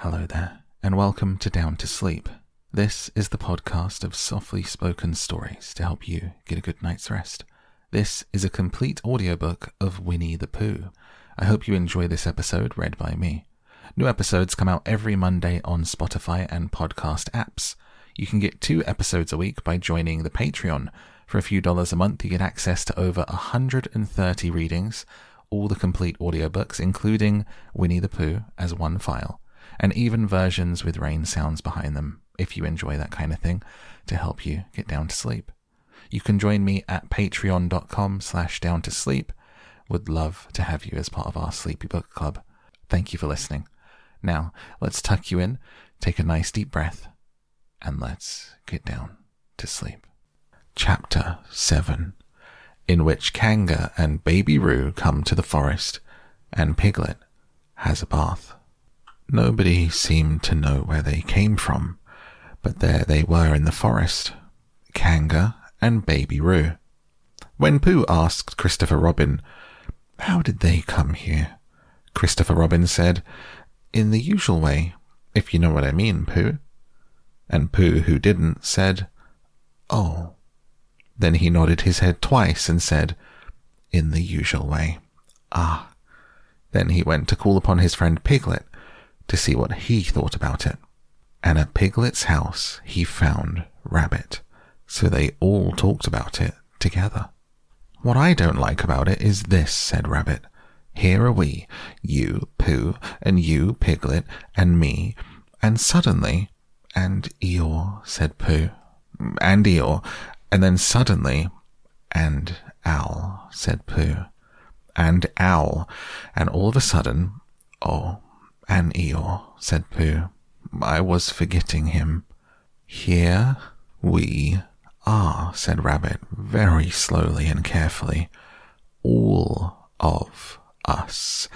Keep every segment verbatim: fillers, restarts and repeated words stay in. Hello there, and welcome to Down to Sleep. This is the podcast of softly spoken stories to help you get a good night's rest. This is a complete audiobook of Winnie the Pooh. I hope you enjoy this episode read by me. New episodes come out every Monday on Spotify and podcast apps. You can get two episodes a week by joining the Patreon. For a few dollars a month, you get access to over one hundred thirty readings, all the complete audiobooks, including Winnie the Pooh as one file, and even versions with rain sounds behind them, if you enjoy that kind of thing, to help you get down to sleep. You can join me at patreon.com slash down to sleep. Would love to have you as part of our Sleepy Book Club. Thank you for listening. Now, let's tuck you in, take a nice deep breath, and let's get down to sleep. Chapter seven, in which Kanga and Baby Roo come to the forest, and Piglet has a bath. Nobody seemed to know where they came from, but there they were in the forest, Kanga and Baby Roo. When Pooh asked Christopher Robin, "How did they come here?" Christopher Robin said, "In the usual way, if you know what I mean, Pooh." And Pooh, who didn't, said, "Oh." Then he nodded his head twice and said, "In the usual way. Ah." Then he went to call upon his friend Piglet, to see what he thought about it. And at Piglet's house he found Rabbit, so they all talked about it together. "What I don't like about it is this," said Rabbit. "Here are we, you, Pooh, and you, Piglet, and me, and suddenly—" "And Eeyore," said Pooh. "And Eeyore, and then suddenly—" "And Owl," said Pooh. "And Owl, and all of a sudden—" "Oh, and Eeyore," said Pooh. "I was forgetting him." "Here we are," said Rabbit, very slowly and carefully. "All of us.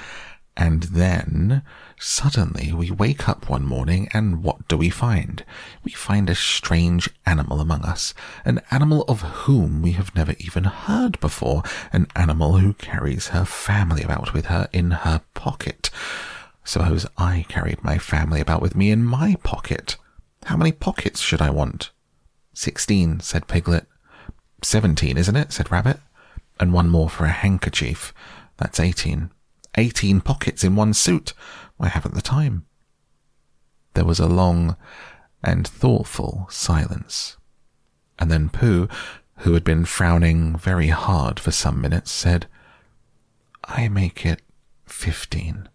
And then, suddenly, we wake up one morning, and what do we find? We find a strange animal among us, an animal of whom we have never even heard before, an animal who carries her family about with her in her pocket. Suppose I carried my family about with me in my pocket. How many pockets should I want?" Sixteen, said Piglet. Seventeen, isn't it?" said Rabbit. "And one more for a handkerchief. That's eighteen. Eighteen pockets in one suit. I haven't the time." There was a long and thoughtful silence, and then Pooh, who had been frowning very hard for some minutes, said, "I make it fifteen."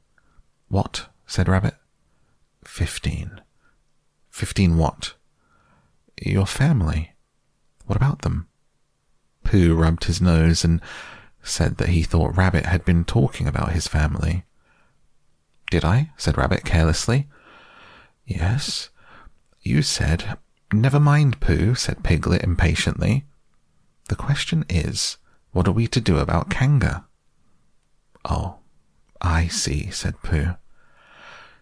"What?" said Rabbit. Fifteen. Fifteen what?" "Your family. What about them?" Pooh rubbed his nose and said that he thought Rabbit had been talking about his family. "Did I?" said Rabbit carelessly. "Yes. You said—" "Never mind, Pooh," said Piglet impatiently. "The question is, what are we to do about Kanga?" "Oh, I see," said Pooh.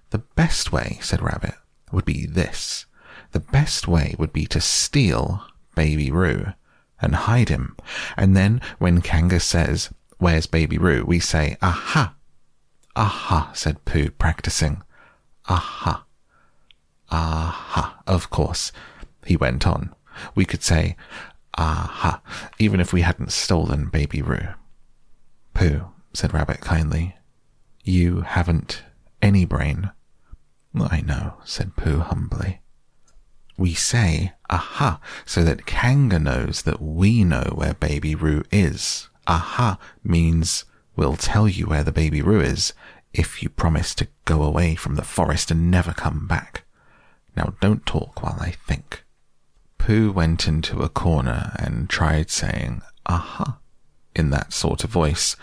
"The best way," said Rabbit, "would be this. The best way would be to steal Baby Roo and hide him. And then when Kanga says, 'Where's Baby Roo?' we say, 'Aha!'" "Aha," said Pooh, practicing. "Aha. Aha, of course," he went on. "We could say, 'Aha,' even if we hadn't stolen Baby Roo." "Pooh," said Rabbit kindly, "you haven't any brain." "I know," said Pooh humbly. "We say 'Aha' so that Kanga knows that we know where Baby Roo is. 'Aha' means we'll tell you where the Baby Roo is if you promise to go away from the forest and never come back. Now don't talk while I think." Pooh went into a corner and tried saying "Aha" in that sort of voice.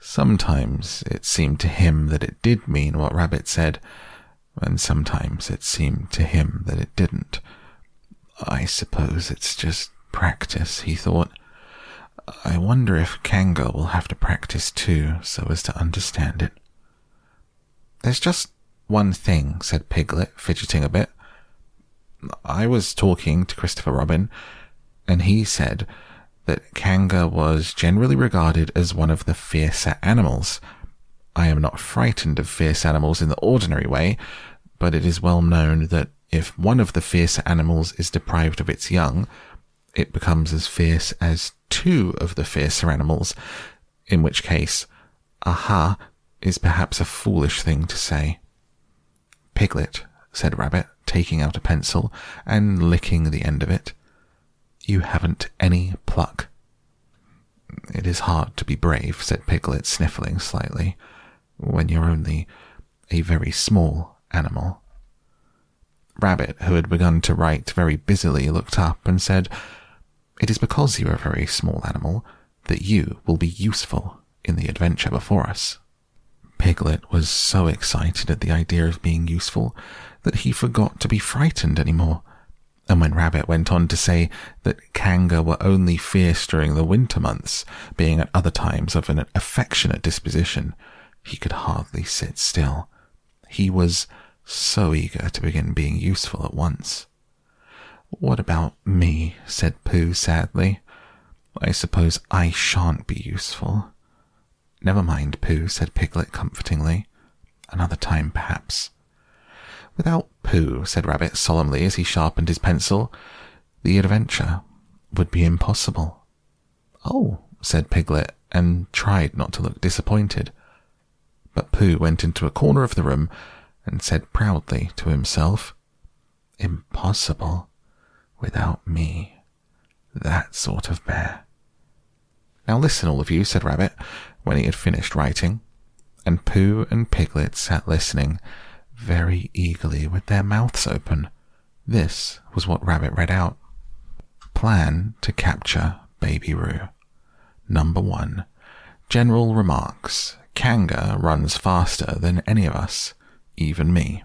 Sometimes it seemed to him that it did mean what Rabbit said, and sometimes it seemed to him that it didn't. "I suppose it's just practice," he thought. "I wonder if Kanga will have to practice too, so as to understand it." "There's just one thing," said Piglet, fidgeting a bit. "I was talking to Christopher Robin, and he said that Kanga was generally regarded as one of the fiercer animals. I am not frightened of fierce animals in the ordinary way, but it is well known that if one of the fiercer animals is deprived of its young, it becomes as fierce as two of the fiercer animals, in which case, aha, is perhaps a foolish thing to say. Piglet, said Rabbit, taking out a pencil and licking the end of it, you haven't any pluck. It is hard to be brave, said Piglet, sniffling slightly, when you're only a very small animal. Rabbit, who had begun to write very busily, looked up and said, It is because you are a very small animal that you will be useful in the adventure before us. Piglet was so excited at the idea of being useful that he forgot to be frightened any more. And when Rabbit went on to say that Kanga were only fierce during the winter months, being at other times of an affectionate disposition, he could hardly sit still. He was so eager to begin being useful at once. What about me? Said Pooh sadly. I suppose I shan't be useful. Never mind, Pooh, said Piglet comfortingly. Another time, perhaps. Without Pooh, said Rabbit solemnly as he sharpened his pencil, the adventure would be impossible. Oh, said Piglet, and tried not to look disappointed. But Pooh went into a corner of the room and said proudly to himself, Impossible without me. That sort of bear. Now listen, all of you, said Rabbit, when he had finished writing. And Pooh and Piglet sat listening very eagerly with their mouths open. This was what Rabbit read out. Plan to capture Baby Roo. Number one. General remarks. Kanga runs faster than any of us, even me.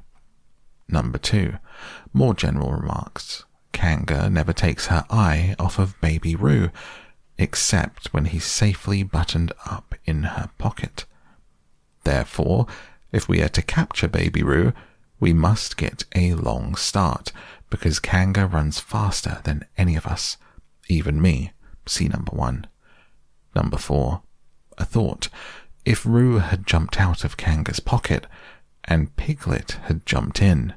Number two. More general remarks. Kanga never takes her eye off of Baby Roo, except when he's safely buttoned up in her pocket. Therefore, if we are to capture Baby Roo, we must get a long start, because Kanga runs faster than any of us, even me. See number one. Number four. A thought. If Roo had jumped out of Kanga's pocket, and Piglet had jumped in,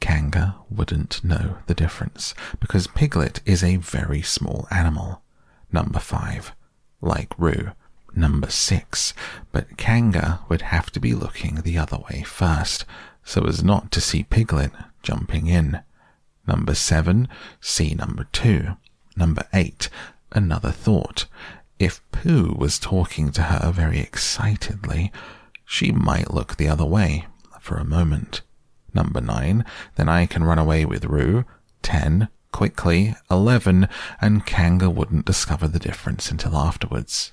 Kanga wouldn't know the difference, because Piglet is a very small animal. Number five, like Roo. Number six, but Kanga would have to be looking the other way first, so as not to see Piglet jumping in. Number seven, see number two. Number eight, another thought. If Pooh was talking to her very excitedly, she might look the other way for a moment. Number nine, then I can run away with Roo. Ten, quickly. Eleven, and Kanga wouldn't discover the difference until afterwards.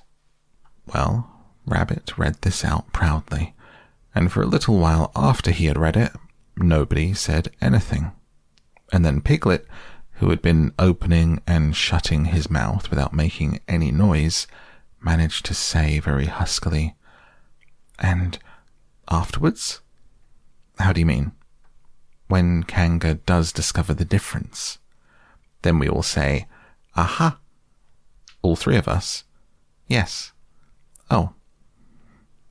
Well, Rabbit read this out proudly, and for a little while after he had read it, nobody said anything. And then Piglet, who had been opening and shutting his mouth without making any noise, managed to say very huskily, And afterwards? How do you mean? When Kanga does discover the difference, then we all say, Aha! All three of us. Yes. Oh.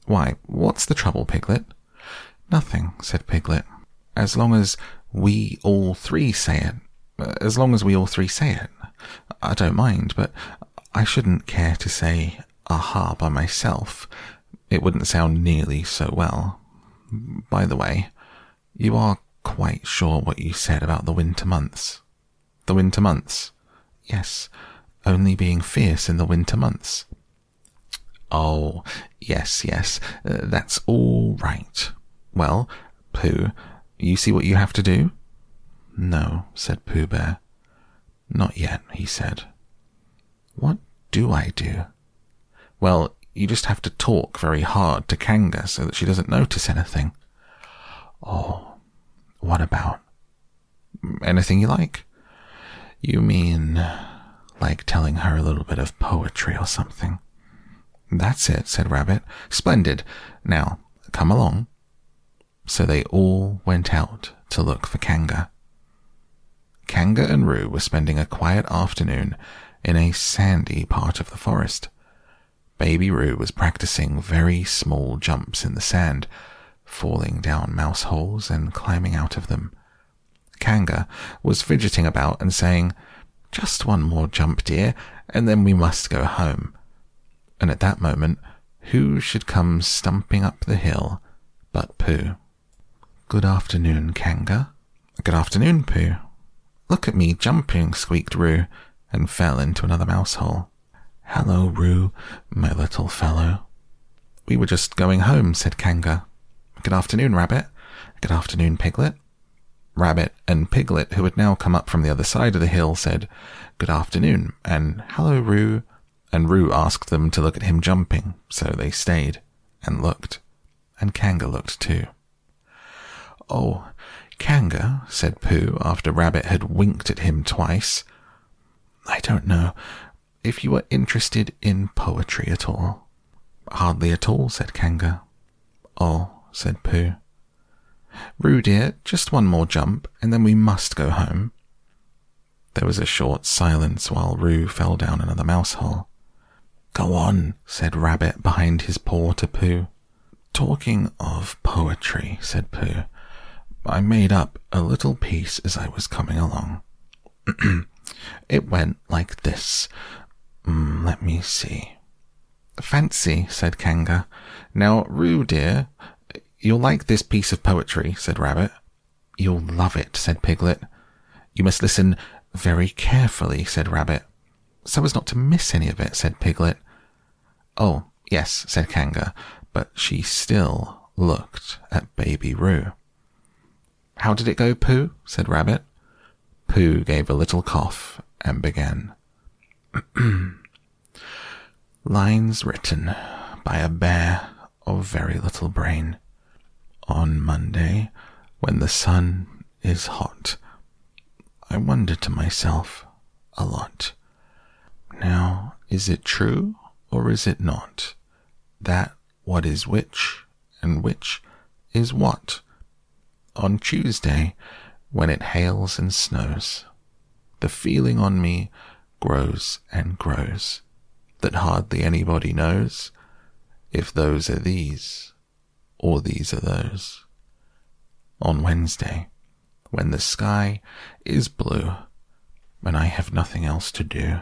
Why, what's the trouble, Piglet? Nothing, said Piglet. As long as we all three say it. As long as we all three say it. I don't mind, but I shouldn't care to say Aha by myself. It wouldn't sound nearly so well. By the way, you are quite sure what you said about the winter months? The winter months? Yes, only being fierce in the winter months. Oh, yes, yes, uh, that's all right. Well, Pooh, you see what you have to do? No, said Pooh Bear. Not yet, he said. What do I do? Well, you just have to talk very hard to Kanga so that she doesn't notice anything. Oh, what about? Anything you like? You mean, like telling her a little bit of poetry or something? That's it, said Rabbit. Splendid. Now, come along. So they all went out to look for Kanga. Kanga and Roo were spending a quiet afternoon in a sandy part of the forest. Baby Roo was practicing very small jumps in the sand, falling down mouse holes and climbing out of them. Kanga was fidgeting about and saying, "Just one more jump, dear, and then we must go home." And at that moment, who should come stumping up the hill but Pooh. "Good afternoon, Kanga." "Good afternoon, Pooh." "Look at me jumping," squeaked Roo, and fell into another mouse hole. "Hello, Roo, my little fellow." "We were just going home," said Kanga. "Good afternoon, Rabbit." "Good afternoon, Piglet." Rabbit and Piglet, who had now come up from the other side of the hill, said, "Good afternoon," and "Hello, Roo," and Roo asked them to look at him jumping, so they stayed and looked, and Kanga looked too. "Oh, Kanga," said Pooh, after Rabbit had winked at him twice, "I don't know if you are interested in poetry at all." "Hardly at all," said Kanga. "Oh," said Pooh. "Roo, dear, just one more jump, and then we must go home." There was a short silence while Roo fell down another mouse hole. "Go on," said Rabbit behind his paw to Pooh. "Talking of poetry," said Pooh, "I made up a little piece as I was coming along. It went like this. Mm, let me see." "Fancy," said Kanga. "Now, Roo, dear, you'll like this piece of poetry," said Rabbit. "You'll love it," said Piglet. "You must listen very carefully," said Rabbit. "So as not to miss any of it," said Piglet. "Oh, yes," said Kanga, but she still looked at Baby Roo. "How did it go, Pooh?" said Rabbit. Pooh gave a little cough and began. "Lines written by a bear of very little brain. On Monday, when the sun is hot, I wonder to myself a lot. Now, is it true or is it not? That what is which and which is what? On Tuesday, when it hails and snows, the feeling on me grows and grows, that hardly anybody knows if those are these or these are those. On Wednesday, when the sky is blue, when I have nothing else to do,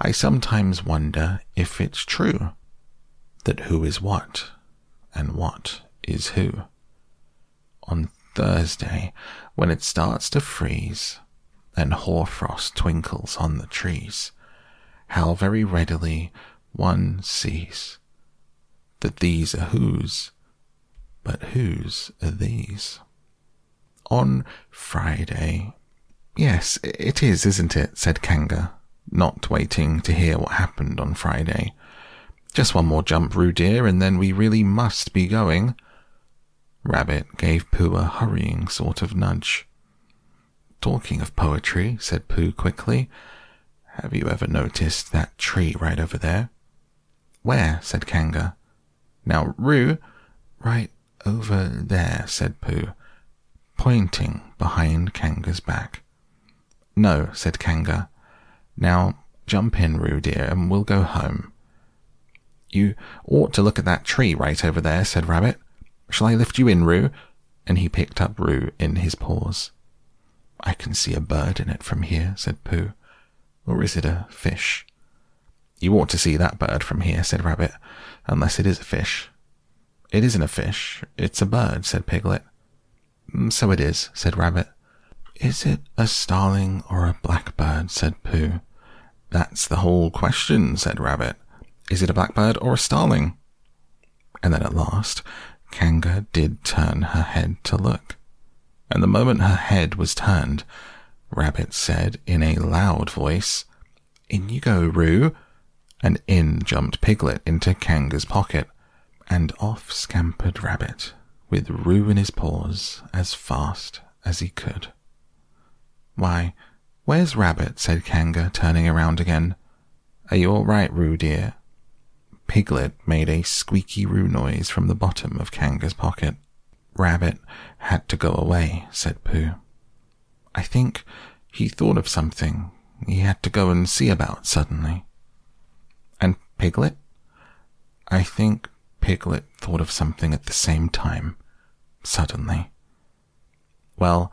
I sometimes wonder if it's true, that who is what and what is who. On Thursday, when it starts to freeze and hoarfrost twinkles on the trees, how very readily one sees that these are whose, but whose are these. On Friday—" "Yes, it is, isn't it?" said Kanga, not waiting to hear what happened on Friday. "Just one more jump, Roo dear, and then we really must be going." Rabbit gave Pooh a hurrying sort of nudge. "Talking of poetry," said Pooh quickly, "have you ever noticed that tree right over there?" "Where?" said Kanga. "Now, Roo—" "Right over there," said Pooh, pointing behind Kanga's back. "No," said Kanga. "Now, jump in, Roo dear, and we'll go home." "You ought to look at that tree right over there," said Rabbit. "Shall I lift you in, Roo?" And he picked up Roo in his paws. "I can see a bird in it from here," said Pooh. "Or is it a fish?" "You ought to see that bird from here," said Rabbit, "unless it is a fish." "It isn't a fish, it's a bird," said Piglet. "So it is," said Rabbit. "Is it a starling or a blackbird?" said Pooh. "That's the whole question," said Rabbit. "Is it a blackbird or a starling?" And then at last, Kanga did turn her head to look, and the moment her head was turned, Rabbit said in a loud voice, "In you go, Roo," and in jumped Piglet into Kanga's pocket, and off scampered Rabbit, with Roo in his paws as fast as he could. "Why, where's Rabbit?" said Kanga, turning around again. "Are you all right, Roo dear?" Piglet made a squeaky Roo noise from the bottom of Kanga's pocket. "Rabbit had to go away," said Pooh. "I think he thought of something he had to go and see about suddenly." "And Piglet?" "I think Piglet thought of something at the same time, suddenly. "Well,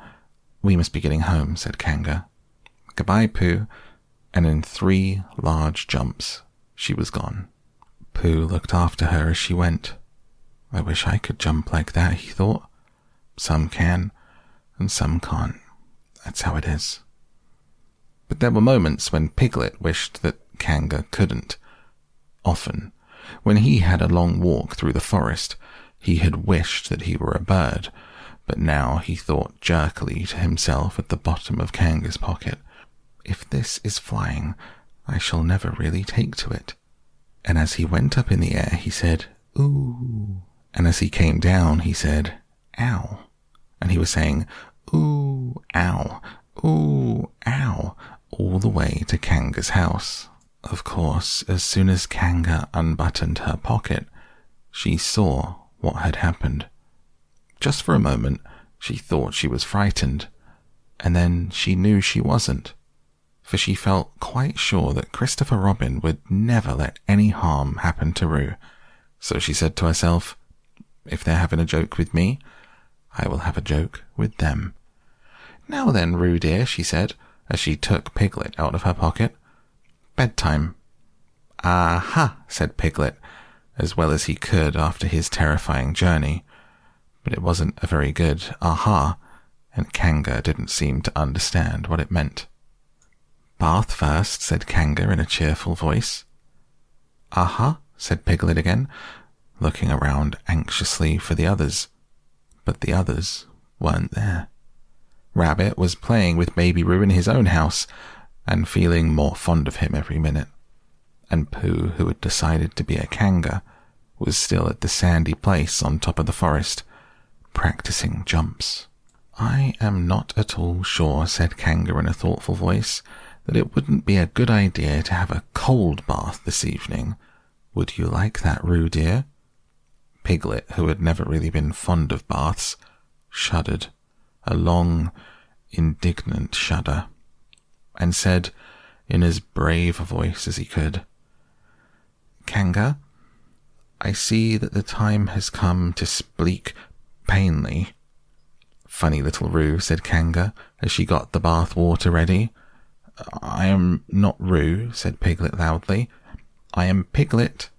we must be getting home," said Kanga. "Goodbye, Pooh," and in three large jumps she was gone. Pooh looked after her as she went. "I wish I could jump like that," he thought. "Some can, and some can't. That's how it is." But there were moments when Piglet wished that Kanga couldn't. Often, when he had a long walk through the forest, he had wished that he were a bird, but now he thought jerkily to himself at the bottom of Kanga's pocket, "If this is flying, I shall never really take to it." And as he went up in the air, he said, "Ooh." And as he came down, he said, "Ow." And he was saying, "Ooh, ow, ooh, ow," all the way to Kanga's house. Of course, as soon as Kanga unbuttoned her pocket, she saw what had happened. Just for a moment, she thought she was frightened, and then she knew she wasn't, for she felt quite sure that Christopher Robin would never let any harm happen to Roo. So she said to herself, "If they're having a joke with me, I will have a joke with them." "Now then, Roo dear," she said, as she took Piglet out of her pocket. "Bedtime." "Aha," said Piglet, as well as he could after his terrifying journey. But it wasn't a very good aha, and Kanga didn't seem to understand what it meant. "Bath first," said Kanga in a cheerful voice. "Aha," said Piglet again, looking around anxiously for the others. But the others weren't there. Rabbit was playing with Baby Roo in his own house, and feeling more fond of him every minute. And Pooh, who had decided to be a Kanga, was still at the sandy place on top of the forest, practicing jumps. "I am not at all sure," said Kanga in a thoughtful voice, "that it wouldn't be a good idea to have a cold bath this evening. Would you like that, Roo dear?" Piglet, who had never really been fond of baths, shuddered, a long, indignant shudder, and said, in as brave a voice as he could, "Kanga, I see that the time has come to spleak plainly." "Funny little Roo," said Kanga, as she got the bath water ready. "I am not Roo," said Piglet loudly. "I am Piglet."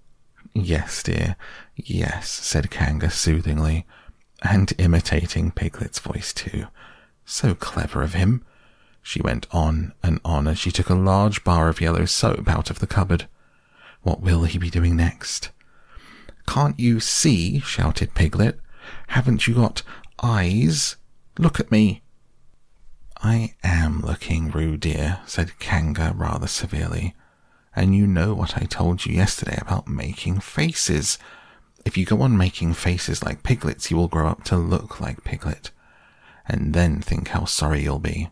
"Yes, dear, yes," said Kanga soothingly, and imitating Piglet's voice too. "So clever of him." She went on and on as she took a large bar of yellow soap out of the cupboard. "What will he be doing next?" "Can't you see?" shouted Piglet. "Haven't you got eyes? Look at me." "I am looking, Roo dear," said Kanga rather severely. "And you know what I told you yesterday about making faces. If you go on making faces like Piglet's, you will grow up to look like Piglet. And then think how sorry you'll be.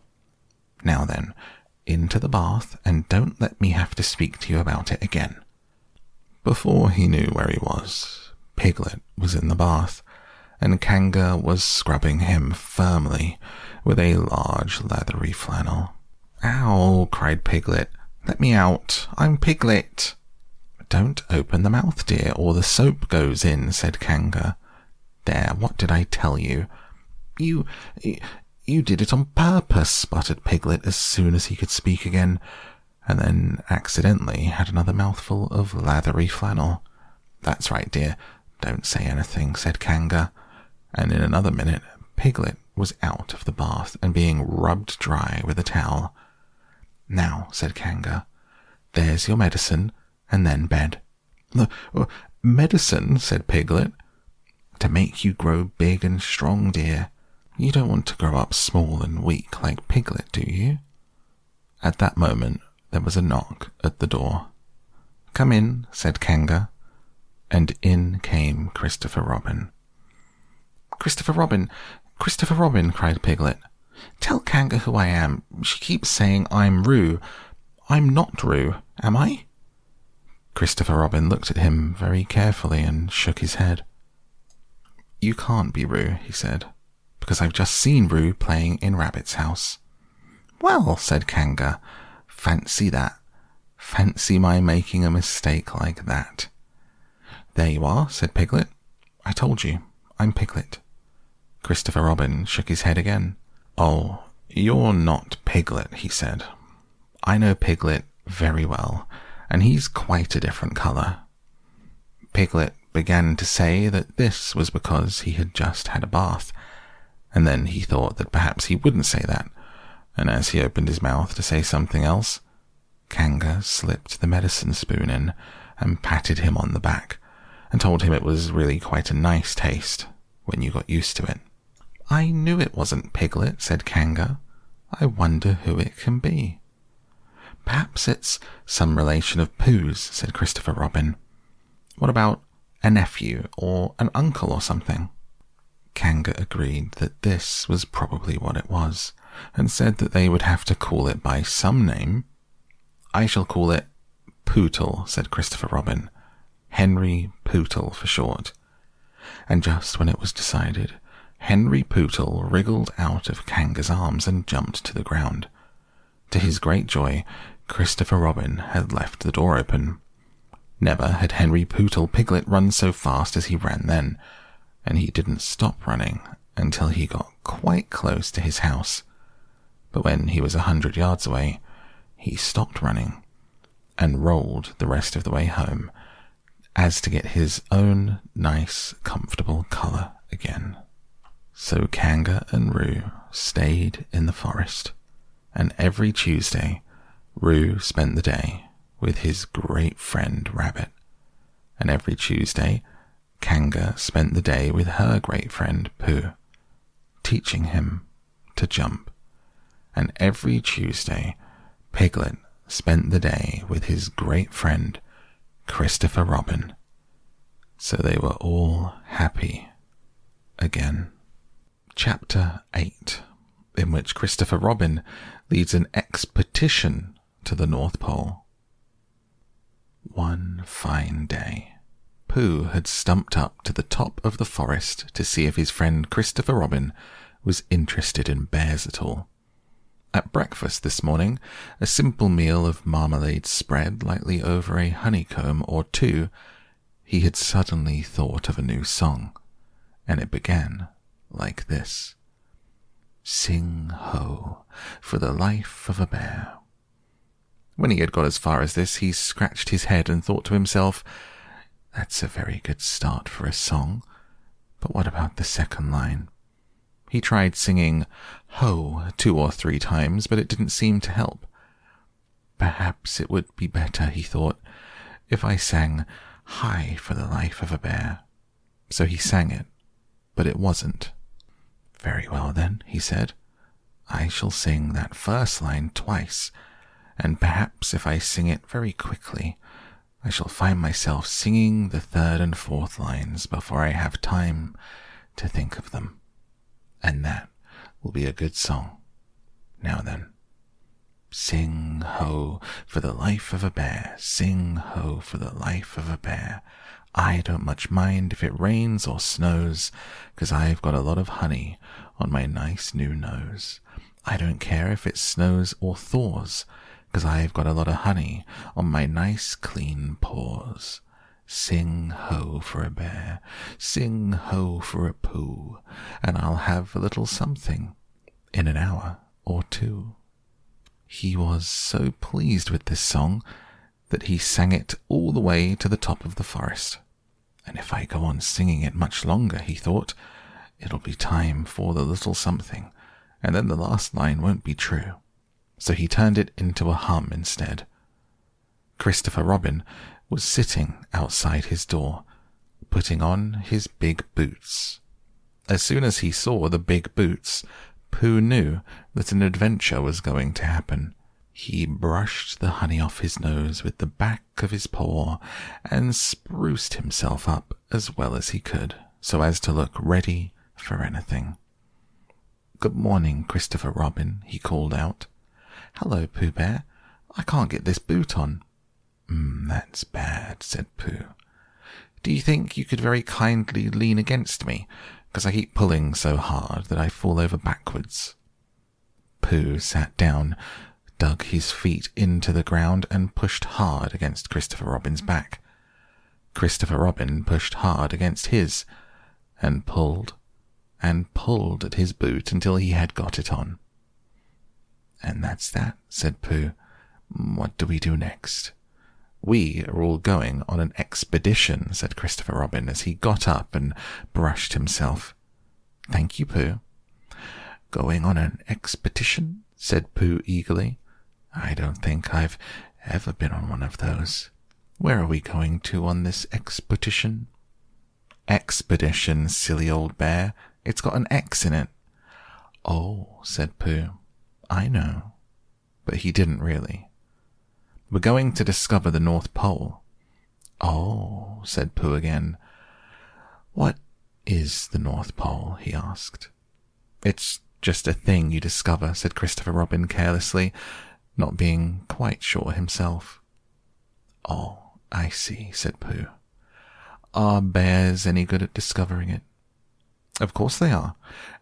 Now then, into the bath, and don't let me have to speak to you about it again." Before he knew where he was, Piglet was in the bath, and Kanga was scrubbing him firmly with a large leathery flannel. "Ow!" cried Piglet. "Let me out! I'm Piglet!" "Don't open the mouth, dear, or the soap goes in," said Kanga. "There, what did I tell you?" You... you You did it on purpose," sputtered Piglet as soon as he could speak again, and then accidentally had another mouthful of lathery flannel. "That's right, dear. Don't say anything," said Kanga, and in another minute Piglet was out of the bath and being rubbed dry with a towel. "Now," said Kanga, "there's your medicine, and then bed." "Medicine," said Piglet. "To make you grow big and strong, dear. You don't want to grow up small and weak like Piglet, do you?" At that moment, there was a knock at the door. "Come in," said Kanga, and in came Christopher Robin. "Christopher Robin! Christopher Robin!" cried Piglet. "Tell Kanga who I am. She keeps saying I'm Roo. I'm not Roo, am I?" Christopher Robin looked at him very carefully and shook his head. "You can't be Roo," he said, "because I've just seen Roo playing in Rabbit's house." "Well," said Kanga, "fancy that. Fancy my making a mistake like that." "There you are," said Piglet. "I told you. I'm Piglet." Christopher Robin shook his head again. "Oh, you're not Piglet," he said. "I know Piglet very well, and he's quite a different colour." Piglet began to say that this was because he had just had a bath, and then he thought that perhaps he wouldn't say that, and as he opened his mouth to say something else, Kanga slipped the medicine spoon in and patted him on the back, and told him it was really quite a nice taste when you got used to it. "I knew it wasn't Piglet," said Kanga. "I wonder who it can be." "Perhaps it's some relation of Pooh's," said Christopher Robin. "What about a nephew or an uncle or something?" Kanga agreed that this was probably what it was, and said that they would have to call it by some name. "I shall call it Pootle," said Christopher Robin. "Henry Pootle for short." And just when it was decided, Henry Pootle wriggled out of Kanga's arms and jumped to the ground. To his great joy, Christopher Robin had left the door open. Never had Henry Pootle Piglet run so fast as he ran then, and he didn't stop running until he got quite close to his house. But when he was a hundred yards away, he stopped running and rolled the rest of the way home, as to get his own nice, comfortable colour again. So Kanga and Roo stayed in the forest, and every Tuesday Roo spent the day with his great friend Rabbit, and every Tuesday Kanga spent the day with her great friend Pooh, teaching him to jump, and every Tuesday Piglet spent the day with his great friend Christopher Robin. So they were all happy again. Chapter eight, in which Christopher Robin leads an expedition to the North Pole. One fine day, Pooh had stumped up to the top of the forest to see if his friend Christopher Robin was interested in bears at all. At breakfast this morning, a simple meal of marmalade spread lightly over a honeycomb or two, he had suddenly thought of a new song, and it began like this. "Sing ho, for the life of a bear." When he had got as far as this, he scratched his head and thought to himself, "That's a very good start for a song, but what about the second line?" He tried singing "ho" two or three times, but it didn't seem to help. "Perhaps it would be better," he thought, "if I sang 'High for the life of a bear.'" So he sang it, but it wasn't. "Very well, then," he said. "I shall sing that first line twice, and perhaps if I sing it very quickly, I shall find myself singing the third and fourth lines before I have time to think of them. And that will be a good song. Now then. Sing ho for the life of a bear, sing ho for the life of a bear. I don't much mind if it rains or snows, 'cause I've got a lot of honey on my nice new nose. I don't care if it snows or thaws, 'cause I've got a lot of honey on my nice clean paws. Sing ho for a bear, sing ho for a Pooh, and I'll have a little something in an hour or two." He was so pleased with this song that he sang it all the way to the top of the forest. "And if I go on singing it much longer," he thought, "it'll be time for the little something, and then the last line won't be true." So he turned it into a hum instead. Christopher Robin was sitting outside his door, putting on his big boots. As soon as he saw the big boots, Pooh knew that an adventure was going to happen. He brushed the honey off his nose with the back of his paw and spruced himself up as well as he could, so as to look ready for anything. "Good morning, Christopher Robin," he called out. "Hello, Pooh Bear. I can't get this boot on." Mm, "That's bad," said Pooh. "Do you think you could very kindly lean against me, because I keep pulling so hard that I fall over backwards?" Pooh sat down, dug his feet into the ground, and pushed hard against Christopher Robin's back. Christopher Robin pushed hard against his, and pulled, and pulled at his boot until he had got it on. "And that's that," said Pooh. "What do we do next?" "We are all going on an expedition," said Christopher Robin as he got up and brushed himself. "Thank you, Pooh." "Going on an expedition?" said Pooh eagerly. "I don't think I've ever been on one of those. Where are we going to on this expedition?" "Expedition, silly old bear. It's got an X in it." "Oh," said Pooh. "I know." But he didn't really. "We're going to discover the North Pole." "Oh," said Pooh again. "What is the North Pole?" he asked. "It's just a thing you discover," said Christopher Robin carelessly, not being quite sure himself. "Oh, I see," said Pooh. "Are bears any good at discovering it?" "Of course they are.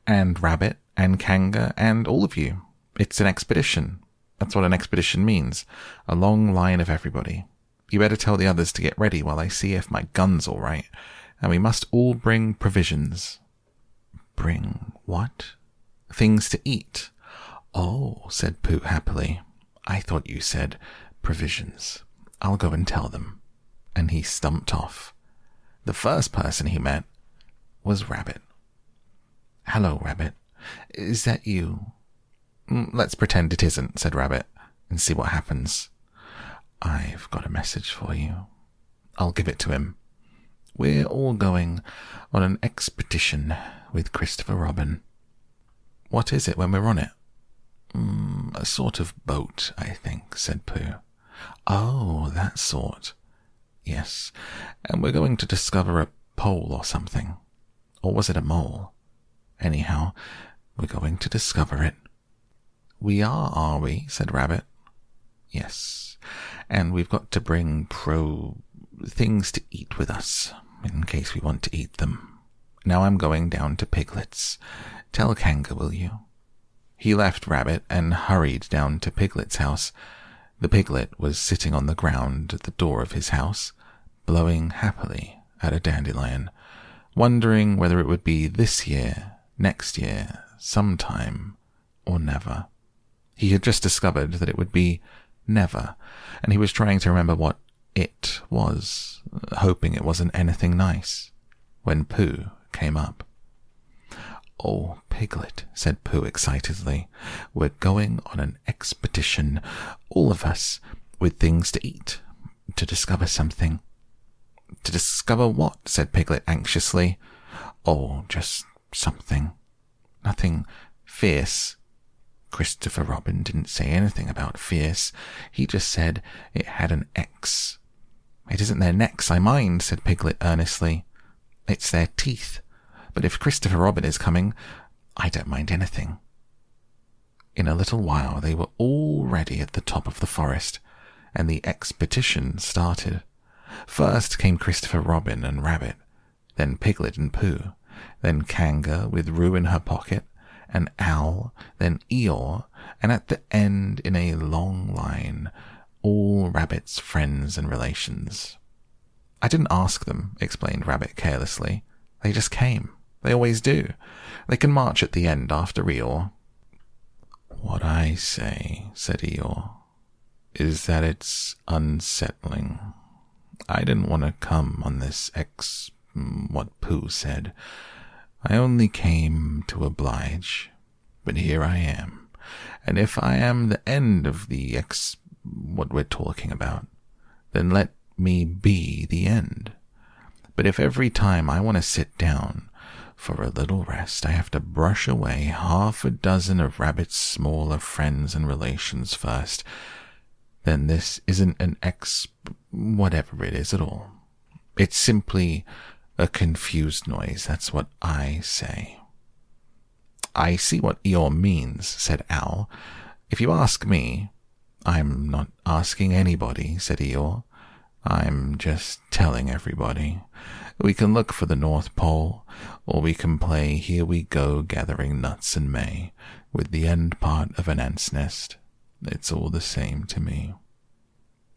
And Rabbit, and Kanga, and all of you. It's an expedition. That's what an expedition means. A long line of everybody. You better tell the others to get ready while I see if my gun's all right. And we must all bring provisions." "Bring what?" "Things to eat." "Oh," said Pooh happily. "I thought you said provisions. I'll go and tell them." And he stumped off. The first person he met was Rabbit. "Hello, Rabbit. Is that you?" "Let's pretend it isn't," said Rabbit, "and see what happens." "I've got a message for you." "I'll give it to him. We're all going on an expedition with Christopher Robin." "What is it when we're on it?" Mm, "A sort of boat, I think," said Pooh. "Oh, that sort." "Yes, and we're going to discover a pole or something. Or was it a mole? Anyhow, we're going to discover it." "We are, are we?" said Rabbit. "Yes, and we've got to bring pro... things to eat with us, in case we want to eat them. Now I'm going down to Piglet's. Tell Kanga, will you?" He left Rabbit and hurried down to Piglet's house. The piglet was sitting on the ground at the door of his house, blowing happily at a dandelion, wondering whether it would be this year, next year, sometime, or never. He had just discovered that it would be never, and he was trying to remember what it was, hoping it wasn't anything nice, when Pooh came up. "Oh, Piglet," said Pooh excitedly, "we're going on an expedition, all of us, with things to eat, to discover something." "To discover what?" said Piglet anxiously. "Oh, just something. Nothing fierce." Christopher Robin didn't say anything about fierce. He just said it had an X. "It isn't their necks I mind," said Piglet earnestly. "It's their teeth. But if Christopher Robin is coming, I don't mind anything." In a little while they were all ready at the top of the forest, and the expedition started. First came Christopher Robin and Rabbit, then Piglet and Pooh, then Kanga with Roo in her pocket, an Owl, then Eeyore, and at the end, in a long line, all Rabbit's friends and relations. "I didn't ask them," explained Rabbit carelessly. "They just came. They always do. They can march at the end after Eeyore." "What I say," said Eeyore, "is that it's unsettling. I didn't want to come on this ex... what Pooh said. I only came to oblige. But here I am. And if I am the end of the ex... what we're talking about, then let me be the end. But if every time I want to sit down for a little rest, I have to brush away half a dozen of Rabbit's smaller friends and relations first, then this isn't an ex... whatever it is at all. It's simply a confused noise. That's what I say." "I see what Eeyore means," said Owl. "If you ask me..." "I'm not asking anybody," said Eeyore. "I'm just telling everybody. We can look for the North Pole, or we can play Here We Go Gathering Nuts in May with the end part of an ant's nest. It's all the same to me."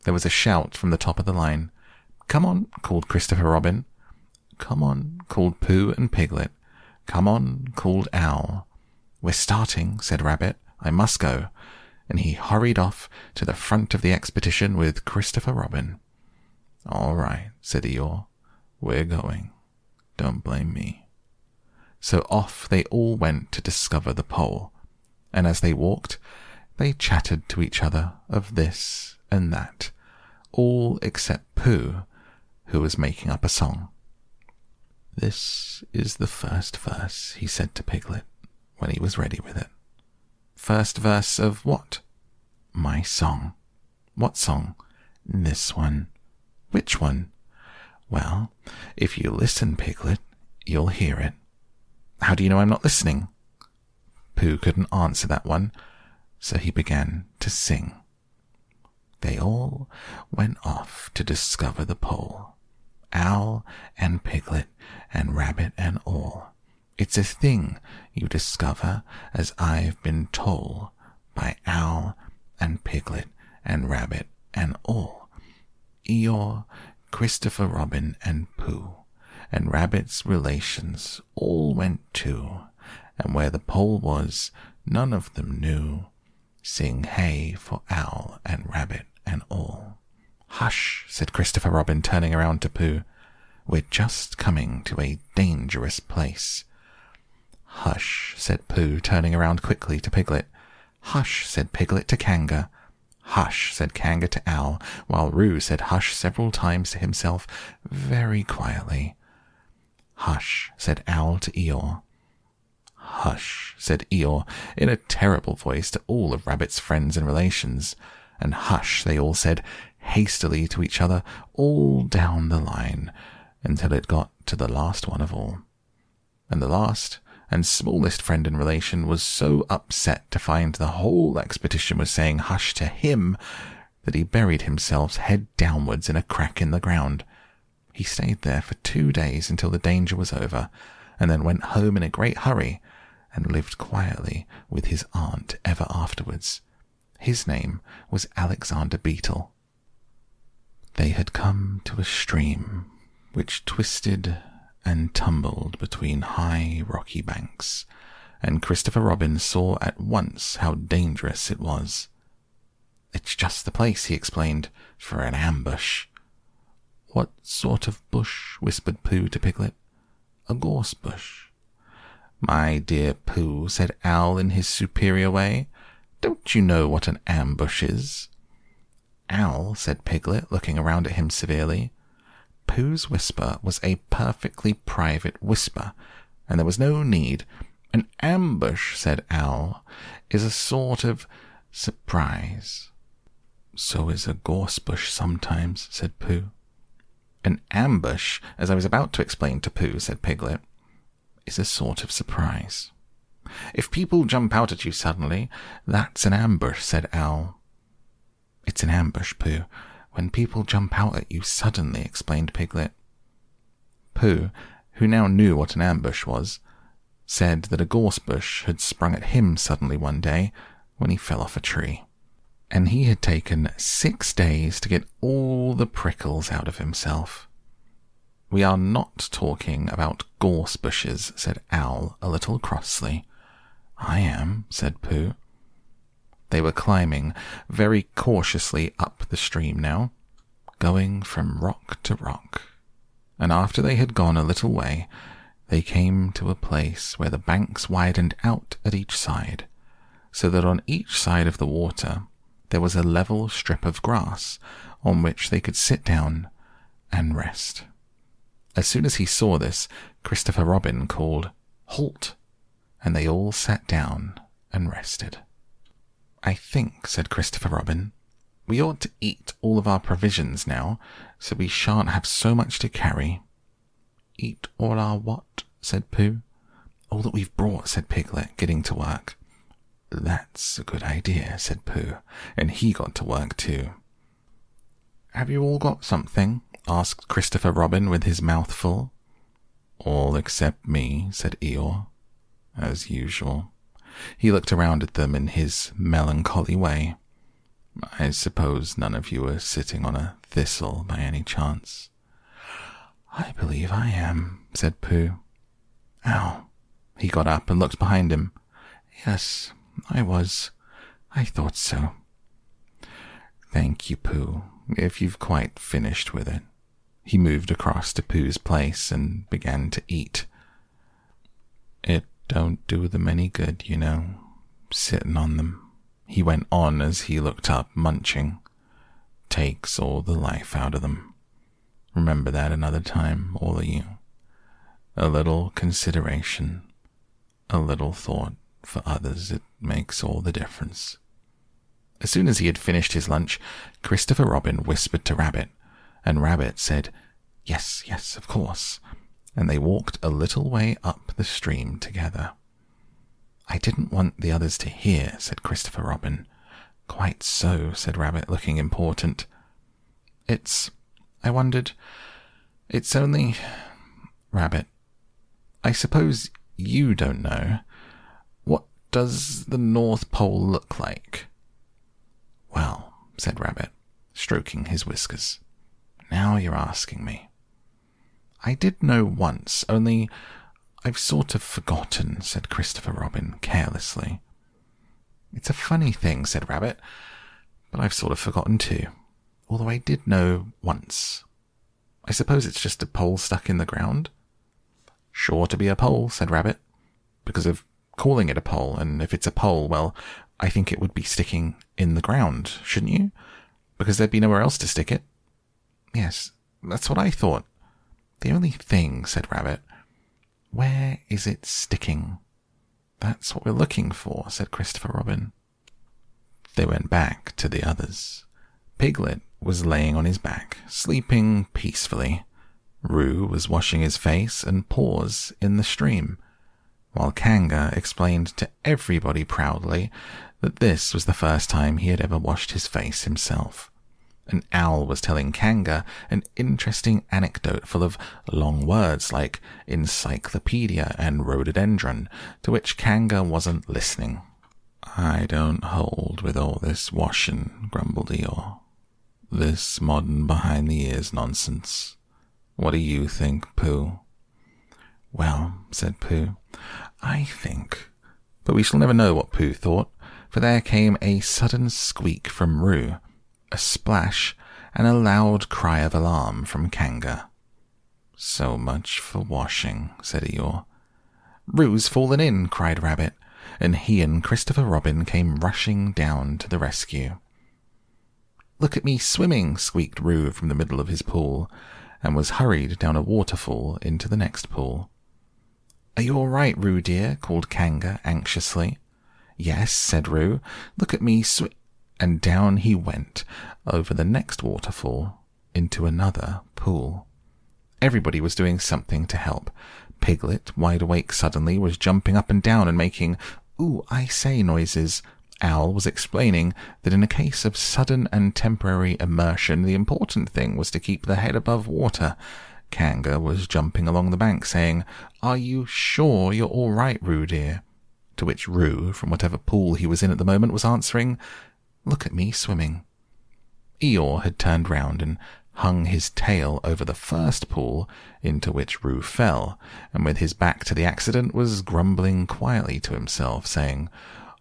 There was a shout from the top of the line. "Come on," called Christopher Robin. "Come on," called Pooh and Piglet. "Come on," called Owl. "We're starting," said Rabbit. "I must go." And he hurried off to the front of the expedition with Christopher Robin. "All right," said Eeyore. "We're going. Don't blame me." So off they all went to discover the pole, and as they walked, they chatted to each other of this and that, all except Pooh, who was making up a song. "This is the first verse," he said to Piglet when he was ready with it. "First verse of what?" "My song." "What song?" "This one." "Which one?" "Well, if you listen, Piglet, you'll hear it." "How do you know I'm not listening?" Pooh couldn't answer that one, so he began to sing. They all went off to discover the pole, Owl and Piglet and Rabbit and all. "It's a thing you discover, as I've been told, by Owl and Piglet and Rabbit and all. Eeyore, Christopher Robin and Pooh, and Rabbit's relations all went too, and where the pole was, none of them knew. Sing hey for Owl and Rabbit and all." "Hush," said Christopher Robin, turning around to Pooh. "We're just coming to a dangerous place." "Hush," said Pooh, turning around quickly to Piglet. "Hush," said Piglet to Kanga. "Hush," said Kanga to Owl, while Roo said "hush" several times to himself, very quietly. "Hush," said Owl to Eeyore. "Hush," said Eeyore, in a terrible voice to all of Rabbit's friends and relations. And "hush," they all said hastily to each other, all down the line, until it got to the last one of all. And the last and smallest friend and relation was so upset to find the whole expedition was saying "hush" to him that he buried himself head downwards in a crack in the ground. He stayed there for two days until the danger was over, and then went home in a great hurry and lived quietly with his aunt ever afterwards. His name was Alexander Beetle. They had come to a stream which twisted and tumbled between high rocky banks, and Christopher Robin saw at once how dangerous it was. "It's just the place," he explained, "for an ambush." "What sort of bush?" whispered Pooh to Piglet. "A gorse bush." "My dear Pooh," said Owl in his superior way, "don't you know what an ambush is?" "Owl," said Piglet, looking around at him severely. Pooh's whisper was a perfectly private whisper, and there was no need. "An ambush," said Owl, "is a sort of surprise." "So is a gorse bush sometimes," said Pooh. "An ambush, as I was about to explain to Pooh," said Piglet, "is a sort of surprise." "If people jump out at you suddenly, that's an ambush," said Owl. "It's an ambush, Pooh, when people jump out at you suddenly," explained Piglet. Pooh, who now knew what an ambush was, said that a gorse bush had sprung at him suddenly one day when he fell off a tree, and he had taken six days to get all the prickles out of himself. "We are not talking about gorse bushes," said Owl a little crossly. "I am," said Pooh. They were climbing very cautiously up the stream now, going from rock to rock, and after they had gone a little way, they came to a place where the banks widened out at each side, so that on each side of the water there was a level strip of grass on which they could sit down and rest. As soon as he saw this, Christopher Robin called, "Halt!" and they all sat down and rested. "I think," said Christopher Robin, "we ought to eat all of our provisions now, so we shan't have so much to carry." "Eat all our what?" said Pooh. "All that we've brought," said Piglet, getting to work. "That's a good idea," said Pooh, and he got to work too. "Have you all got something?" asked Christopher Robin with his mouth full. "All except me," said Eeyore, as usual. He looked around at them in his melancholy way. "I suppose none of you are sitting on a thistle by any chance?" "I believe I am," said Pooh. "Ow." He got up and looked behind him. "Yes, I was. I thought so." "Thank you, Pooh, if you've quite finished with it." He moved across to Pooh's place and began to eat. "It don't do them any good, you know, sitting on them," he went on as he looked up, munching. "Takes all the life out of them. Remember that another time, all of you. A little consideration, a little thought for others, it makes all the difference." As soon as he had finished his lunch, Christopher Robin whispered to Rabbit, and Rabbit said, "Yes, yes, of course," and they walked a little way up the stream together. "I didn't want the others to hear," said Christopher Robin. "Quite so," said Rabbit, looking important. "It's, I wondered, it's only, Rabbit, I suppose you don't know, what does the North Pole look like?" "Well," said Rabbit, stroking his whiskers, "now you're asking me. I did know once, only I've sort of forgotten," said Christopher Robin carelessly. "It's a funny thing," said Rabbit, "but I've sort of forgotten too, although I did know once. I suppose it's just a pole stuck in the ground?" "Sure to be a pole," said Rabbit, "because of calling it a pole, and if it's a pole, well, I think it would be sticking in the ground, shouldn't you? Because there'd be nowhere else to stick it." "Yes, that's what I thought." "The only thing," said Rabbit, "where is it sticking?" "That's what we're looking for," said Christopher Robin. They went back to the others. Piglet was laying on his back, sleeping peacefully. Roo was washing his face and paws in the stream, while Kanga explained to everybody proudly that this was the first time he had ever washed his face himself. An owl was telling Kanga an interesting anecdote full of long words like encyclopedia and rhododendron, to which Kanga wasn't listening. "I don't hold with all this washin'," grumbled Eeyore. "This modern behind-the-ears nonsense. What do you think, Pooh?" "Well," said Pooh, "I think—" But we shall never know what Pooh thought, for there came a sudden squeak from Roo, a splash, and a loud cry of alarm from Kanga. "So much for washing," said Eeyore. "Roo's fallen in," cried Rabbit, and he and Christopher Robin came rushing down to the rescue. "Look at me swimming," squeaked Roo from the middle of his pool, and was hurried down a waterfall into the next pool. "Are you all right, Roo dear?" called Kanga anxiously. "Yes," said Roo. "Look at me sw—" And down he went, over the next waterfall, into another pool. Everybody was doing something to help. Piglet, wide awake suddenly, was jumping up and down and making "ooh, I say" noises. Owl was explaining that in a case of sudden and temporary immersion, the important thing was to keep the head above water. Kanga was jumping along the bank, saying, "Are you sure you're all right, Roo dear?" To which Roo, from whatever pool he was in at the moment, was answering, "Look at me swimming." Eeyore had turned round and hung his tail over the first pool into which Roo fell, and with his back to the accident was grumbling quietly to himself, saying,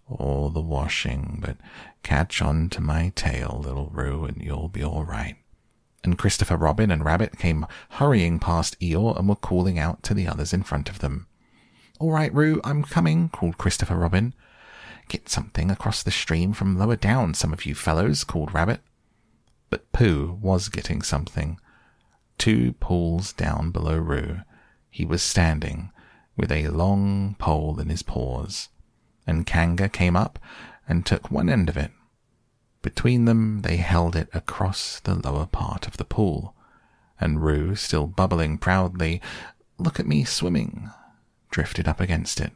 "All the washing, but catch on to my tail, little Roo, and you'll be all right." And Christopher Robin and Rabbit came hurrying past Eeyore and were calling out to the others in front of them. "All right, Roo, I'm coming," called Christopher Robin. "Get something across the stream from lower down, some of you fellows," called Rabbit. But Pooh was getting something. Two pools down below Roo, he was standing, with a long pole in his paws, and Kanga came up and took one end of it. Between them they held it across the lower part of the pool, and Roo, still bubbling proudly, "Look at me swimming," drifted up against it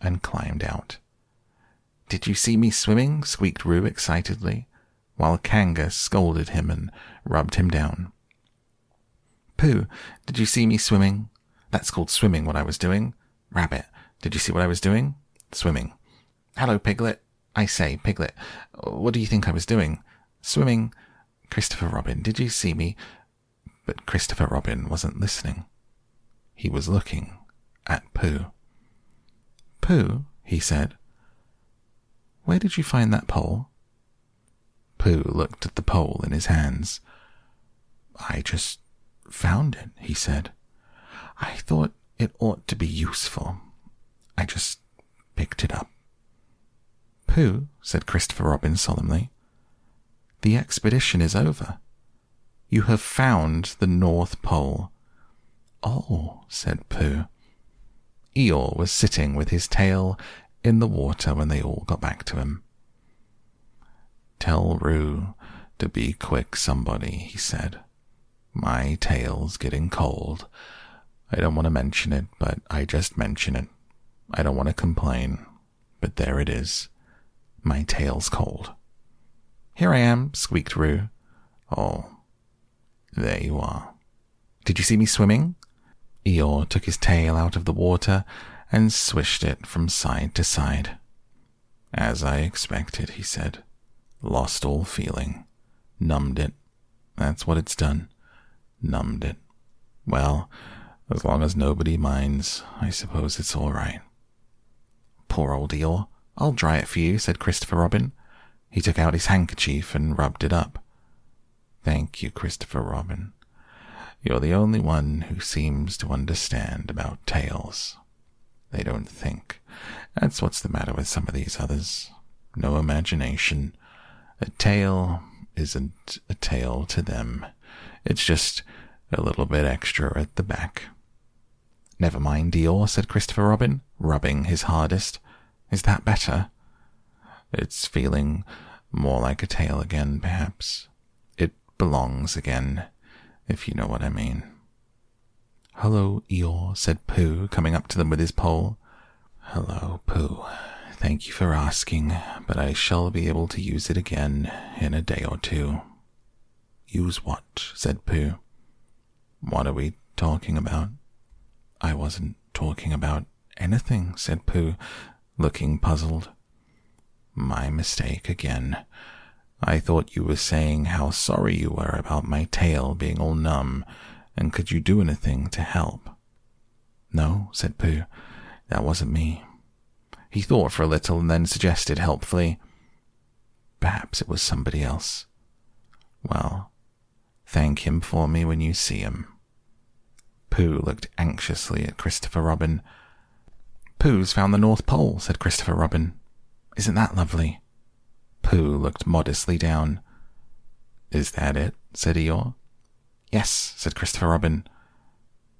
and climbed out. "Did you see me swimming?" squeaked Roo excitedly, while Kanga scolded him and rubbed him down. "Pooh, did you see me swimming? That's called swimming, what I was doing. Rabbit, did you see what I was doing? Swimming. Hello, Piglet. I say, Piglet, what do you think I was doing? Swimming. Christopher Robin, did you see me? but Christopher Robin wasn't listening. He was looking at Pooh. "Pooh," he said, "where did you find that pole?" Pooh looked at the pole in his hands. "I just found it," he said. "I thought it ought to be useful. I just picked it up." "Pooh," said Christopher Robin solemnly, "the expedition is over. You have found the North Pole." "Oh," said Pooh. Eeyore was sitting with his tail in the water when they all got back to him. "Tell Roo to be quick, somebody," he said. "My tail's getting cold. I don't want to mention it, but I just mention it. I don't want to complain, but there it is. My tail's cold." "Here I am," squeaked Roo. "Oh, there you are. Did you see me swimming?" Eeyore took his tail out of the water and swished it from side to side. "As I expected," he said. "Lost all feeling. Numbed it. That's what it's done. Numbed it. Well, as long as nobody minds, I suppose it's all right." "Poor old Eeyore. I'll dry it for you," said Christopher Robin. He took out his handkerchief and rubbed it up. "Thank you, Christopher Robin. You're the only one who seems to understand about tails. They don't think. That's what's the matter with some of these others. No imagination. A tail isn't a tail to them. It's just a little bit extra at the back." "Never mind, Eeyore," said Christopher Robin, rubbing his hardest. "Is that better?" "It's feeling more like a tail again, perhaps. It belongs again, if you know what I mean." "Hello, Eeyore," said Pooh, coming up to them with his pole. "Hello, Pooh. Thank you for asking, but I shall be able to use it again in a day or two." "Use what?" said Pooh. "What are we talking about?" "I wasn't talking about anything," said Pooh, looking puzzled. "My mistake again. I thought you were saying how sorry you were about my tail being all numb, and could you do anything to help?" "No," said Pooh, "that wasn't me." He thought for a little and then suggested helpfully, "Perhaps it was somebody else." "Well, thank him for me when you see him." Pooh looked anxiously at Christopher Robin. "Pooh's found the North Pole," said Christopher Robin. "Isn't that lovely?" Pooh looked modestly down. "Is that it?" said Eeyore. "Yes," said Christopher Robin.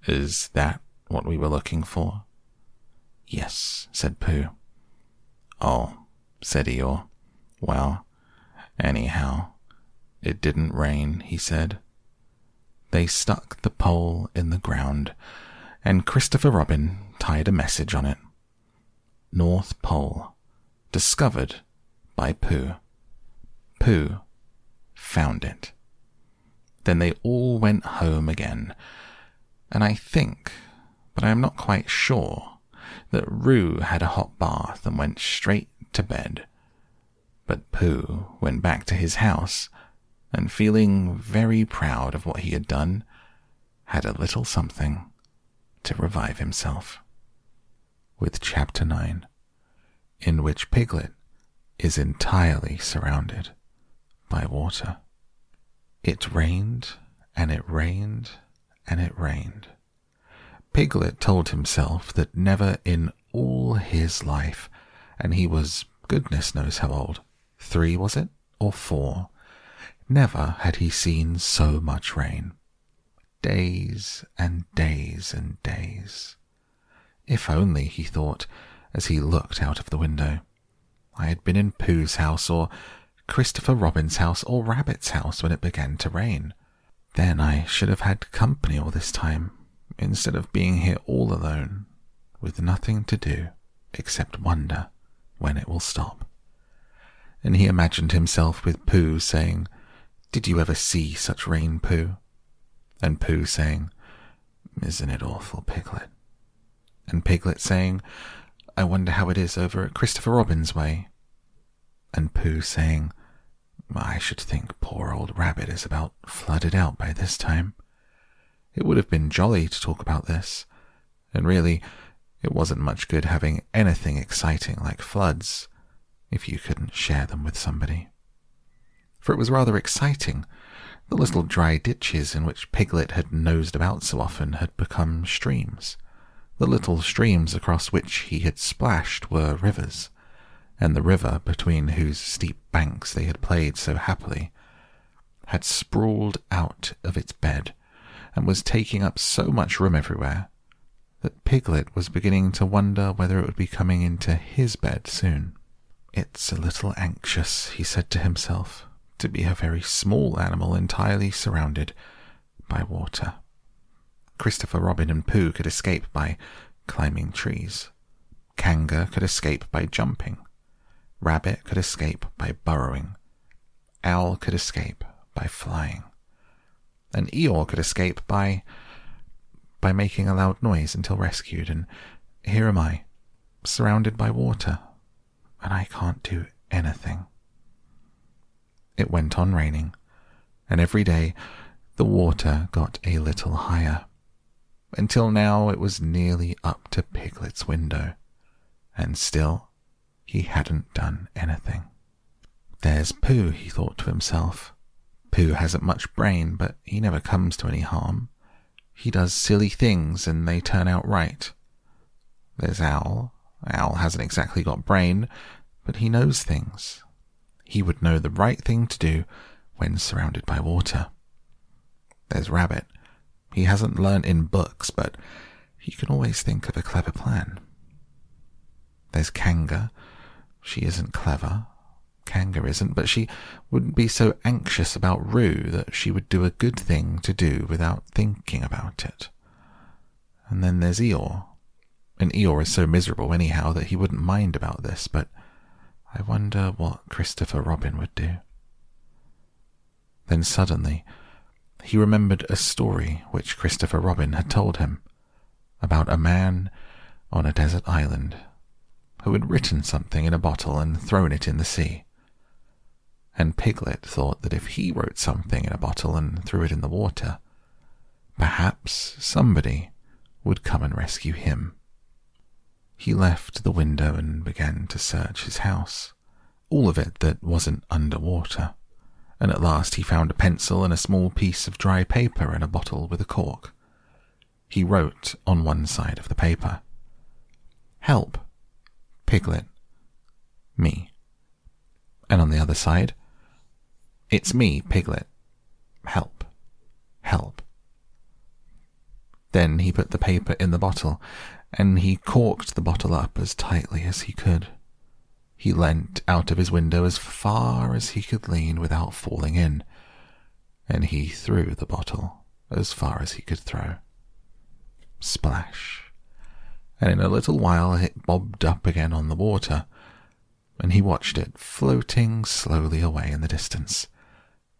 "Is that what we were looking for?" "Yes," said Pooh. "Oh," said Eeyore. "Well, anyhow, it didn't rain," he said. They stuck the pole in the ground, and Christopher Robin tied a message on it. "North Pole. Discovered by Pooh. Pooh found it." Then they all went home again, and I think, but I am not quite sure, that Roo had a hot bath and went straight to bed. But Pooh went back to his house, and feeling very proud of what he had done, had a little something to revive himself. With Chapter nine, in which Piglet is entirely surrounded by water. It rained, and it rained, and it rained. Piglet told himself that never in all his life, and he was goodness knows how old, three was it, or four, never had he seen so much rain. Days and days and days. If only, he thought, as he looked out of the window, I had been in Pooh's house or Christopher Robin's house or Rabbit's house when it began to rain. Then I should have had company all this time, instead of being here all alone, with nothing to do except wonder when it will stop. And he imagined himself with Pooh saying, "Did you ever see such rain, Pooh?" And Pooh saying, "Isn't it awful, Piglet?" And Piglet saying, "I wonder how it is over at Christopher Robin's way." And Pooh saying, "I should think poor old Rabbit is about flooded out by this time." It would have been jolly to talk about this, and really, it wasn't much good having anything exciting like floods if you couldn't share them with somebody. For it was rather exciting. The little dry ditches in which Piglet had nosed about so often had become streams. The little streams across which he had splashed were rivers, and the river between whose steep banks they had played so happily had sprawled out of its bed and was taking up so much room everywhere that Piglet was beginning to wonder whether it would be coming into his bed soon. "It's a little anxious," he said to himself, "to be a very small animal entirely surrounded by water." Christopher Robin and Pooh could escape by climbing trees. Kanga could escape by jumping. Rabbit could escape by burrowing. Owl could escape by flying. And Eeyore could escape by... by making a loud noise until rescued, and here am I, surrounded by water, and I can't do anything. It went on raining, and every day the water got a little higher, until now it was nearly up to Piglet's window, and still he hadn't done anything. "There's Pooh," he thought to himself. "Pooh hasn't much brain, but he never comes to any harm. He does silly things, and they turn out right. There's Owl. Owl hasn't exactly got brain, but he knows things. He would know the right thing to do when surrounded by water. There's Rabbit. He hasn't learnt in books, but he can always think of a clever plan. There's Kanga. She isn't clever. Kanga isn't, but she wouldn't be so anxious about Roo that she would do a good thing to do without thinking about it. And then there's Eeyore. And Eeyore is so miserable anyhow that he wouldn't mind about this, but I wonder what Christopher Robin would do." Then suddenly he remembered a story which Christopher Robin had told him about a man on a desert island who had written something in a bottle and thrown it in the sea. And Piglet thought that if he wrote something in a bottle and threw it in the water, perhaps somebody would come and rescue him. He left the window and began to search his house, all of it that wasn't under water, and at last he found a pencil and a small piece of dry paper and a bottle with a cork. He wrote on one side of the paper, "Help, Piglet, me," and on the other side, "It's me, Piglet. Help. Help." Then he put the paper in the bottle, and he corked the bottle up as tightly as he could. He leant out of his window as far as he could lean without falling in, and he threw the bottle as far as he could throw. Splash. And in a little while it bobbed up again on the water, and he watched it floating slowly away in the distance,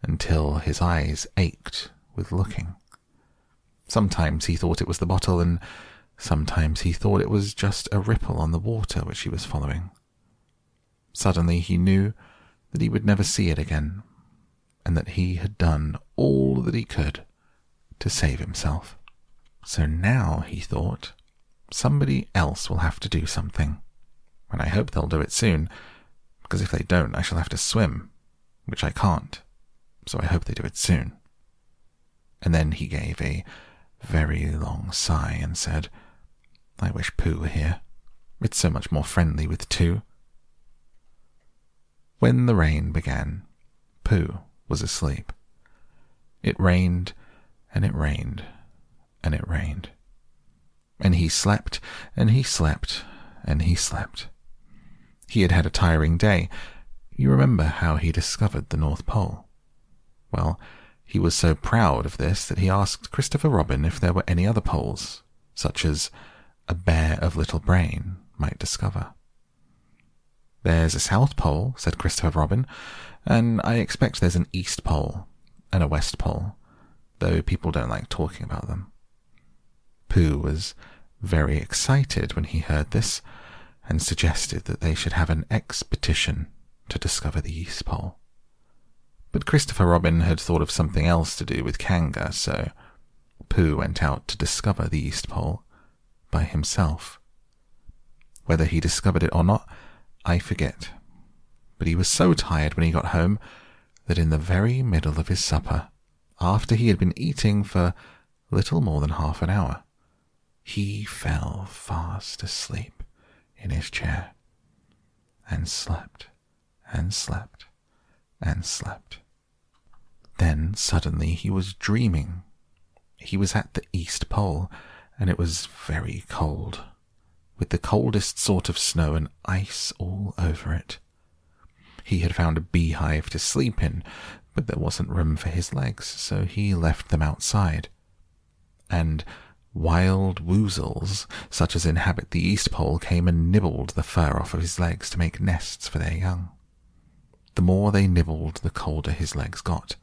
until his eyes ached with looking. Sometimes he thought it was the bottle, and sometimes he thought it was just a ripple on the water which he was following. Suddenly he knew that he would never see it again, and that he had done all that he could to save himself. So now, he thought, somebody else will have to do something, and I hope they'll do it soon, because if they don't, I shall have to swim, which I can't, so I hope they do it soon. And then he gave a very long sigh and said, "I wish Pooh were here. It's so much more friendly with two." When the rain began, Pooh was asleep. It rained, and it rained, and it rained. And he slept, and he slept, and he slept. He had had a tiring day. You remember how he discovered the North Pole. Well, he was so proud of this that he asked Christopher Robin if there were any other poles, such as a bear of little brain might discover. "There's a South Pole," said Christopher Robin, "and I expect there's an East Pole and a West Pole, though people don't like talking about them." Pooh was very excited when he heard this, and suggested that they should have an expedition to discover the East Pole. But Christopher Robin had thought of something else to do with Kanga, so Pooh went out to discover the East Pole by himself. Whether he discovered it or not, I forget. But he was so tired when he got home that in the very middle of his supper, after he had been eating for little more than half an hour, he fell fast asleep in his chair and slept and slept and slept. Then suddenly he was dreaming. He was at the East Pole, and it was very cold, with the coldest sort of snow and ice all over it. He had found a beehive to sleep in, but there wasn't room for his legs, so he left them outside. And wild woozles, such as inhabit the East Pole, came and nibbled the fur off of his legs to make nests for their young. The more they nibbled, the colder his legs got,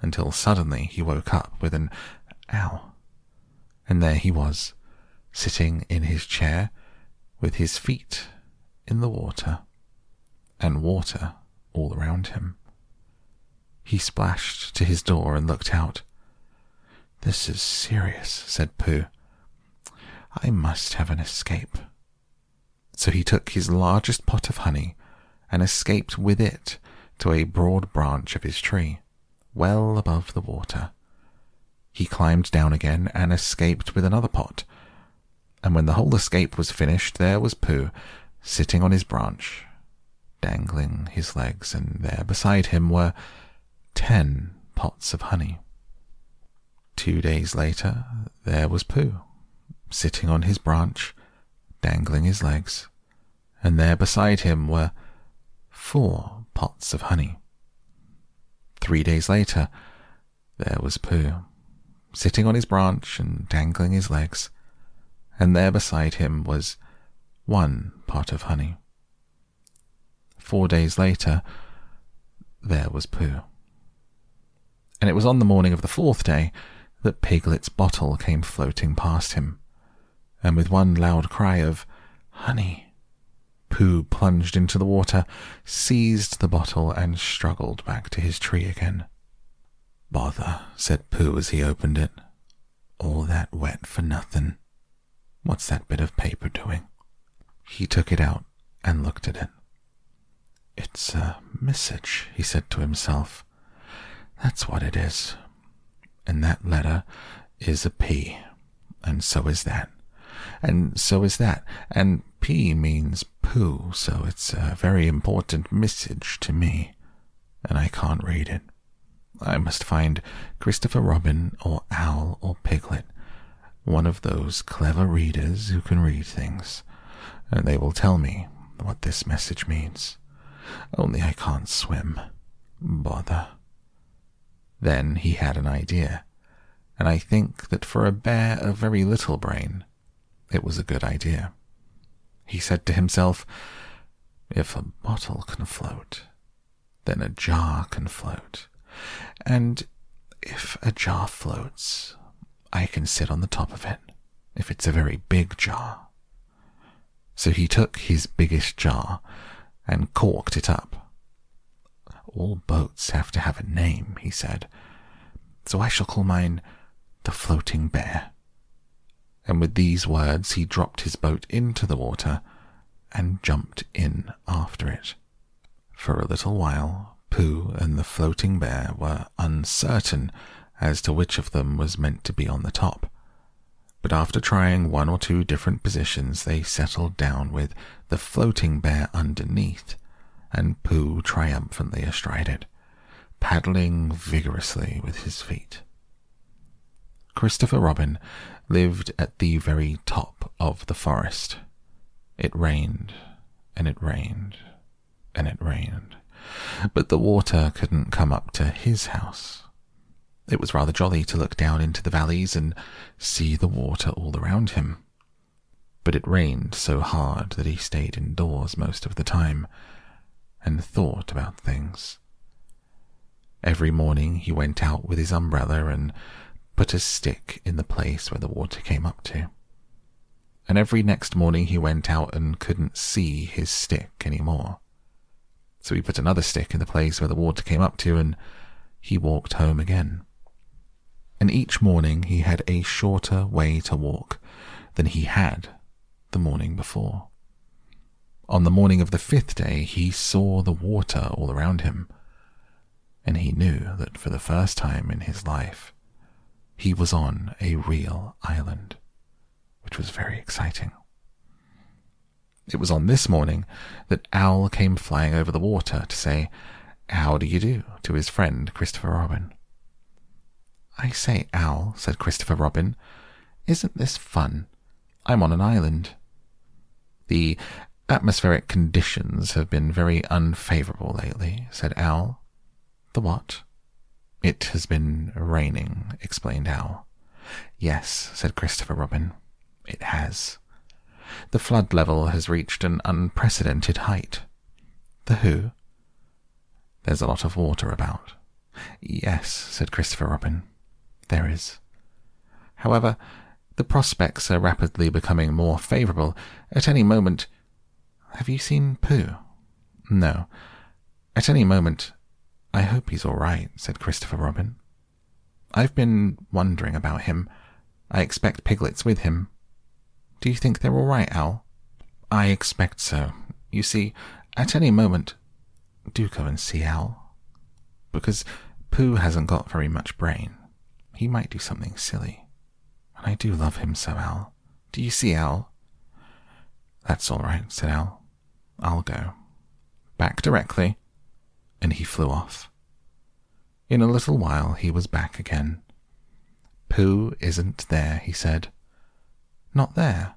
until suddenly he woke up with an ow, and there he was, sitting in his chair, with his feet in the water, and water all around him. He splashed to his door and looked out. "This is serious," said Pooh. "I must have an escape." So he took his largest pot of honey and escaped with it to a broad branch of his tree, well above the water. He climbed down again and escaped with another pot, and when the whole escape was finished, there was Pooh, sitting on his branch, dangling his legs, and there beside him were ten pots of honey. Two days later, there was Pooh, sitting on his branch, dangling his legs, and there beside him were four pots of honey. Three days later, there was Pooh, sitting on his branch and dangling his legs, and there beside him was one pot of honey. Four days later, there was Pooh. And it was on the morning of the fourth day that Piglet's bottle came floating past him, and with one loud cry of "Honey," Pooh plunged into the water, seized the bottle, and struggled back to his tree again. "Bother," said Pooh as he opened it. "All that wet for nothing. What's that bit of paper doing?" He took it out and looked at it. "It's a message," he said to himself. "That's what it is. And that letter is a P, and so is that, and so is that, and P means Pooh, so it's a very important message to me, and I can't read it. I must find Christopher Robin or Owl or Piglet, one of those clever readers who can read things, and they will tell me what this message means. Only I can't swim. Bother." Then he had an idea, and I think that for a bear of very little brain, it was a good idea. He said to himself, "If a bottle can float, then a jar can float, and if a jar floats, I can sit on the top of it, if it's a very big jar." So he took his biggest jar and corked it up. "All boats have to have a name," he said, "so I shall call mine the Floating Bear." And with these words he dropped his boat into the water and jumped in after it. For a little while Pooh and the Floating Bear were uncertain as to which of them was meant to be on the top, but after trying one or two different positions they settled down with the Floating Bear underneath, and Pooh triumphantly astride it, paddling vigorously with his feet. Christopher Robin lived at the very top of the forest. It rained, and it rained, and it rained, but the water couldn't come up to his house. It was rather jolly to look down into the valleys and see the water all around him, but it rained so hard that he stayed indoors most of the time, and thought about things. Every morning he went out with his umbrella and put a stick in the place where the water came up to. And every next morning he went out and couldn't see his stick anymore. So he put another stick in the place where the water came up to, and he walked home again. and each morning he had a shorter way to walk than he had the morning before. On the morning of the fifth day, he saw the water all around him, and he knew that for the first time in his life, he was on a real island, which was very exciting. It was on this morning that Owl came flying over the water to say, "How do you do?" to his friend Christopher Robin. "I say, Owl," said Christopher Robin, "isn't this fun? I'm on an island." "The atmospheric conditions have been very unfavourable lately," said Owl. "The what?" "It has been raining," explained Owl. "Yes," said Christopher Robin, "it has. The flood level has reached an unprecedented height." "The who?" "There's a lot of water about." "Yes," said Christopher Robin, "there is. However, the prospects are rapidly becoming more favourable. At any moment—" "Have you seen Pooh?" "No. At any moment—" "I hope he's all right," said Christopher Robin. "I've been wondering about him. I expect Piglet's with him. Do you think they're all right, Owl?" "I expect so. You see, at any moment—" "Do go and see Owl, because Pooh hasn't got very much brain. He might do something silly. And I do love him so, Owl. Do you see, Owl?" "That's all right," said Owl. "I'll go. Back directly." And he flew off. In a little while he was back again. "Pooh isn't there," he said. "Not there?"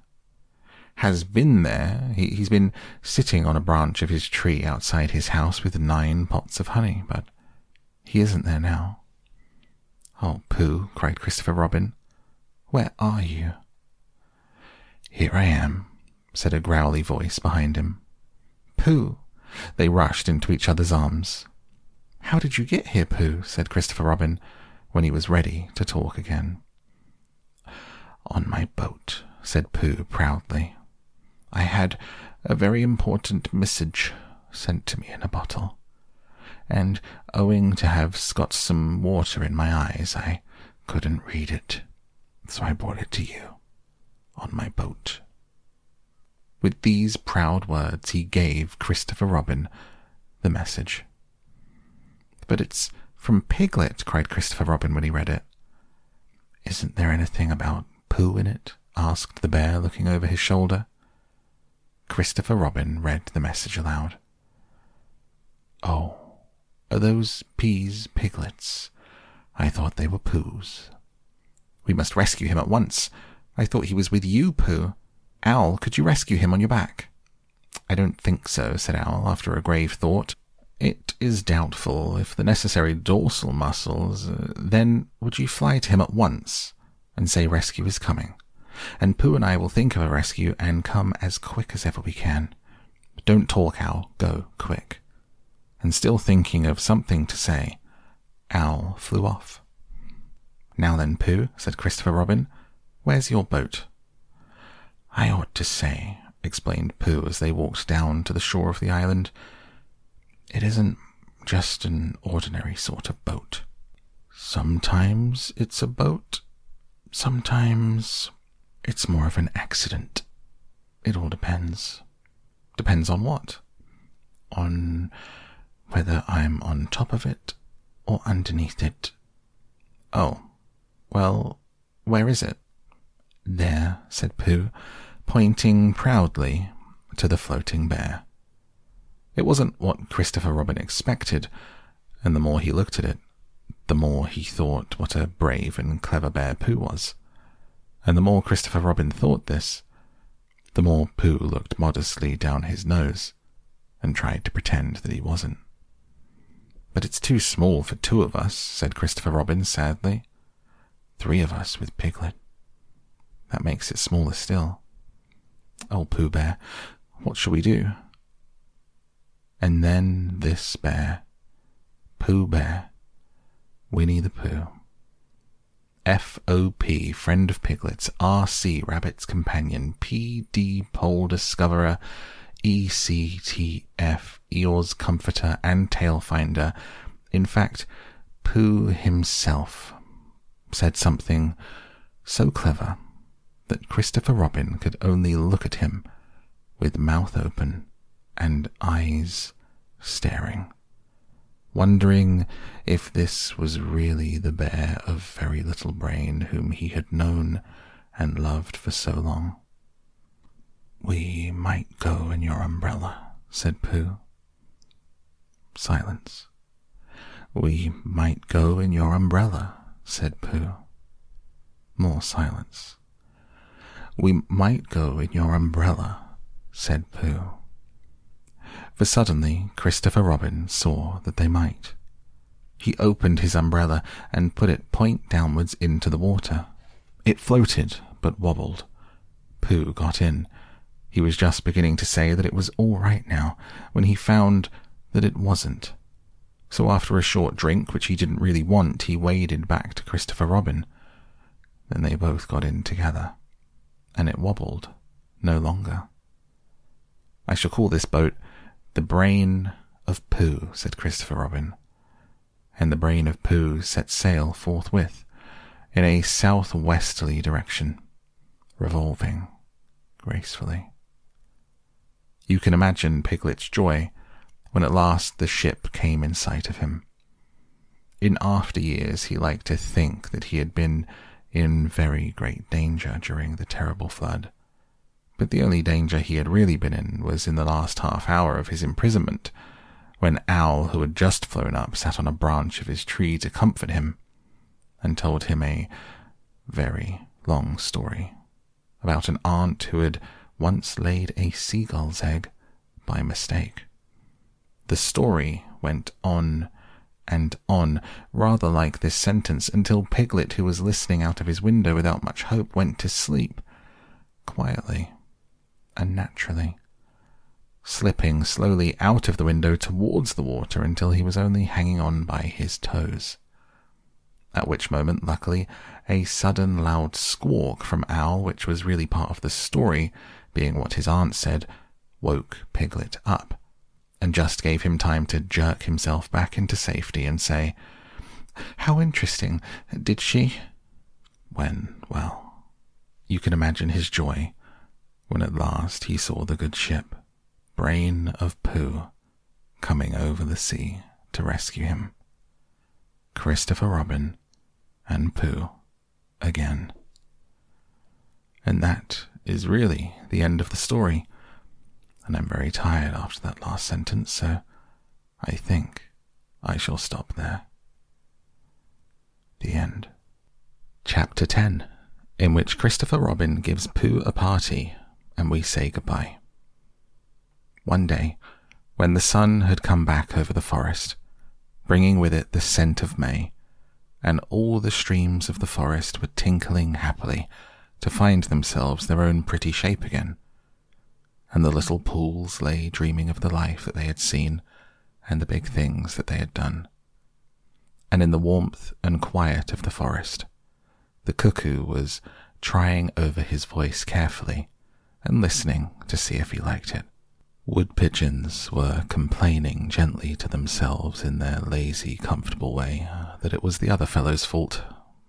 "Has been there. He, he's been sitting on a branch of his tree outside his house with nine pots of honey, but he isn't there now." "Oh, Pooh," cried Christopher Robin, "where are you?" "Here I am," said a growly voice behind him. "Pooh!" They rushed into each other's arms. "How did you get here, Pooh?" said Christopher Robin, when he was ready to talk again. "On my boat," said Pooh proudly. "I had a very important message sent to me in a bottle, and owing to have got some water in my eyes, I couldn't read it, so I brought it to you, on my boat." With these proud words he gave Christopher Robin the message. "But it's from Piglet," cried Christopher Robin when he read it. "Isn't there anything about Pooh in it?" asked the bear, looking over his shoulder. Christopher Robin read the message aloud. "Oh, are those peas piglets? I thought they were Poohs. We must rescue him at once. I thought he was with you, Pooh. Owl, could you rescue him on your back?" "I don't think so," said Owl, after a grave thought. "It is doubtful if the necessary dorsal muscles—" uh, "Then would you fly to him at once and say rescue is coming? And Pooh and I will think of a rescue and come as quick as ever we can. Don't talk, Owl. Go, quick." And still thinking of something to say, Owl flew off. "Now then, Pooh," said Christopher Robin, "where's your boat?" "I ought to say," explained Pooh as they walked down to the shore of the island, "it isn't just an ordinary sort of boat. Sometimes it's a boat, sometimes it's more of an accident. It all depends." "Depends on what?" "On whether I'm on top of it or underneath it." "Oh, well, where is it?" "There," said Pooh, pointing proudly to the floating bear. It wasn't what Christopher Robin expected, and the more he looked at it, the more he thought what a brave and clever bear Pooh was. And the more Christopher Robin thought this, the more Pooh looked modestly down his nose and tried to pretend that he wasn't. "But it's too small for two of us," said Christopher Robin sadly. "Three of us with Piglet. That makes it smaller still. Oh, Pooh Bear, what shall we do?" And then this bear, Pooh Bear, Winnie the Pooh, F O P, friend of Piglet's, R C, Rabbit's companion, P D, Pole discoverer, E C T F, Eeyore's comforter and tail finder, in fact, Pooh himself said something so clever that Christopher Robin could only look at him with mouth open and eyes staring, wondering if this was really the bear of very little brain whom he had known and loved for so long. "We might go in your umbrella," said Pooh. Silence. "We might go in your umbrella," said Pooh. More silence. "We might go in your umbrella," said Pooh. For suddenly Christopher Robin saw that they might. He opened his umbrella and put it point downwards into the water. It floated, but wobbled. Pooh got in. He was just beginning to say that it was all right now, when he found that it wasn't. So after a short drink, which he didn't really want, he waded back to Christopher Robin. Then they both got in together, and it wobbled no longer. "I shall call this boat the Brain of Pooh," said Christopher Robin. And the Brain of Pooh set sail forthwith, in a southwesterly direction, revolving gracefully. You can imagine Piglet's joy when at last the ship came in sight of him. In after years he liked to think that he had been in very great danger during the terrible flood, but the only danger he had really been in was in the last half hour of his imprisonment, when Owl, who had just flown up, sat on a branch of his tree to comfort him, and told him a very long story about an aunt who had once laid a seagull's egg by mistake. The story went on and on, rather like this sentence, until Piglet, who was listening out of his window without much hope, went to sleep, quietly and naturally, slipping slowly out of the window towards the water until he was only hanging on by his toes. At which moment, luckily, a sudden loud squawk from Owl, which was really part of the story, being what his aunt said, woke Piglet up, and just gave him time to jerk himself back into safety and say, "How interesting, did she?" When, well, you can imagine his joy when at last he saw the good ship, Brain of Pooh, coming over the sea to rescue him. Christopher Robin and Pooh again. And that is really the end of the story, and I'm very tired after that last sentence, so I think I shall stop there. The end. Chapter ten, in which Christopher Robin gives Pooh a party, and we say goodbye. One day, when the sun had come back over the forest, bringing with it the scent of May, and all the streams of the forest were tinkling happily to find themselves their own pretty shape again, and the little pools lay dreaming of the life that they had seen and the big things that they had done. And in the warmth and quiet of the forest, the cuckoo was trying over his voice carefully and listening to see if he liked it. Wood pigeons were complaining gently to themselves in their lazy, comfortable way that it was the other fellow's fault,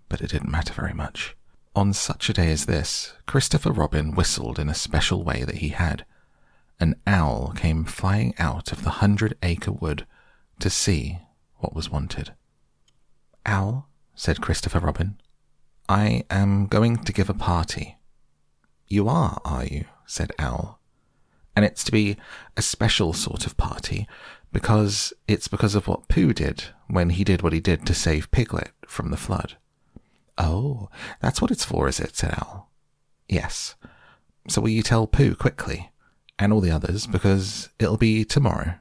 but it didn't matter very much. On such a day as this, Christopher Robin whistled in a special way that he had. An owl came flying out of the hundred-acre wood to see what was wanted. "Owl," said Christopher Robin, "I am going to give a party." "You are, are you?" said Owl. "And it's to be a special sort of party, because it's because of what Pooh did when he did what he did to save Piglet from the flood." "Oh, that's what it's for, is it?" said Owl. "Yes. So will you tell Pooh quickly, and all the others, because it'll be tomorrow."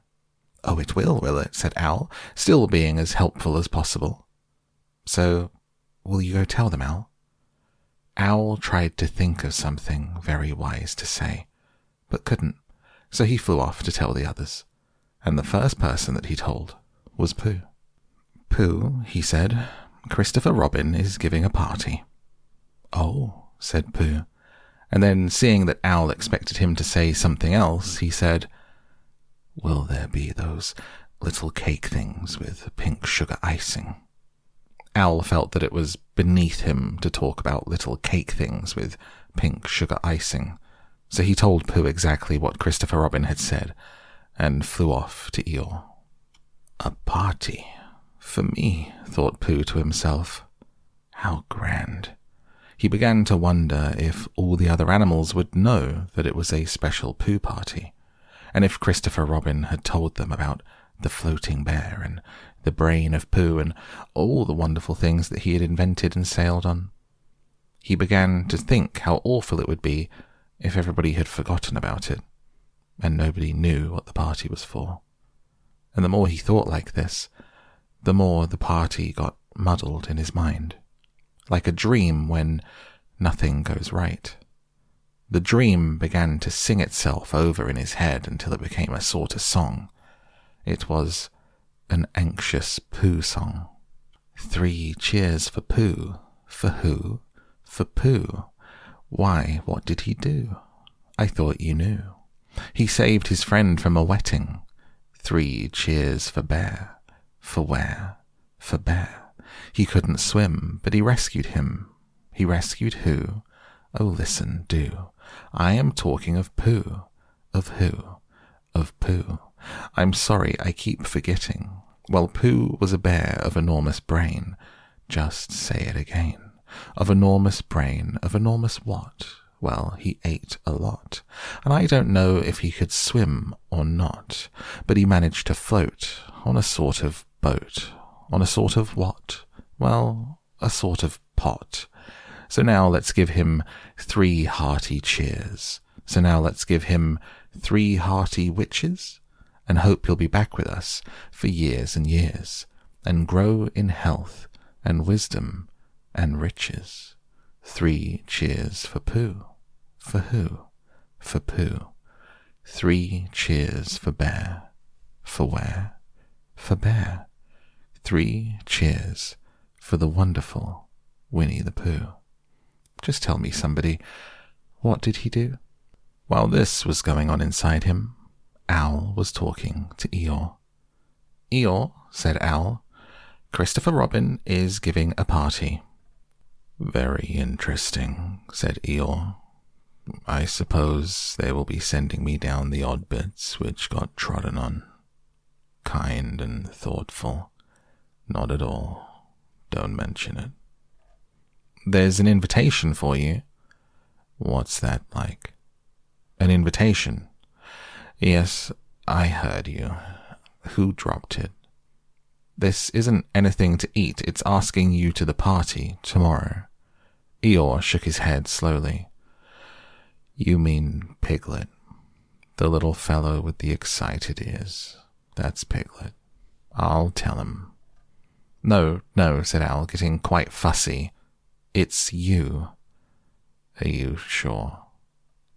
"Oh, it will, will it?" said Owl, still being as helpful as possible. "So, will you go tell them, Owl?" Owl tried to think of something very wise to say, but couldn't. So he flew off to tell the others, and the first person that he told was Pooh. "Pooh," he said, "Christopher Robin is giving a party." "Oh," said Pooh, and then seeing that Owl expected him to say something else, he said, "Will there be those little cake things with pink sugar icing?" Owl felt that it was beneath him to talk about little cake things with pink sugar icing, so he told Pooh exactly what Christopher Robin had said and flew off to Eeyore. A party for me, thought Pooh to himself. How grand. He began to wonder if all the other animals would know that it was a special Pooh party, and if Christopher Robin had told them about the Floating Bear and the Brain of Pooh and all the wonderful things that he had invented and sailed on. He began to think how awful it would be if everybody had forgotten about it, and nobody knew what the party was for. And the more he thought like this, the more the party got muddled in his mind, like a dream when nothing goes right. The dream began to sing itself over in his head until it became a sort of song. It was an anxious Pooh song. Three cheers for Pooh. For who? For Pooh. Why, what did he do? I thought you knew. He saved his friend from a wetting. Three cheers for Bear. For where? For Bear. He couldn't swim, but he rescued him. He rescued who? Oh, listen, do. I am talking of Pooh. Of who? Of Pooh. I'm sorry, I keep forgetting. Well, Pooh was a bear of enormous brain. Just say it again. Of enormous brain, of enormous what? Well, he ate a lot, and I don't know if he could swim or not, but he managed to float on a sort of boat. On a sort of what? Well, a sort of pot. So now let's give him three hearty cheers. So now let's give him three hearty witches, and hope you'll be back with us for years and years, and grow in health and wisdom and riches. Three cheers for Pooh. For who? For Pooh. Three cheers for Bear. For where? For Bear. Three cheers for the wonderful Winnie the Pooh. Just tell me, somebody, what did he do? While this was going on inside him, Owl was talking to Eeyore. Eeyore, said Owl, Christopher Robin is giving a party. Very interesting, said Eeyore. I suppose they will be sending me down the odd bits which got trodden on. Kind and thoughtful. Not at all. Don't mention it. There's an invitation for you. What's that like? An invitation? Yes, I heard you. Who dropped it? This isn't anything to eat. It's asking you to the party tomorrow. Eeyore shook his head slowly. You mean Piglet. The little fellow with the excited ears. That's Piglet. I'll tell him. No, no, said Owl, getting quite fussy. It's you. Are you sure?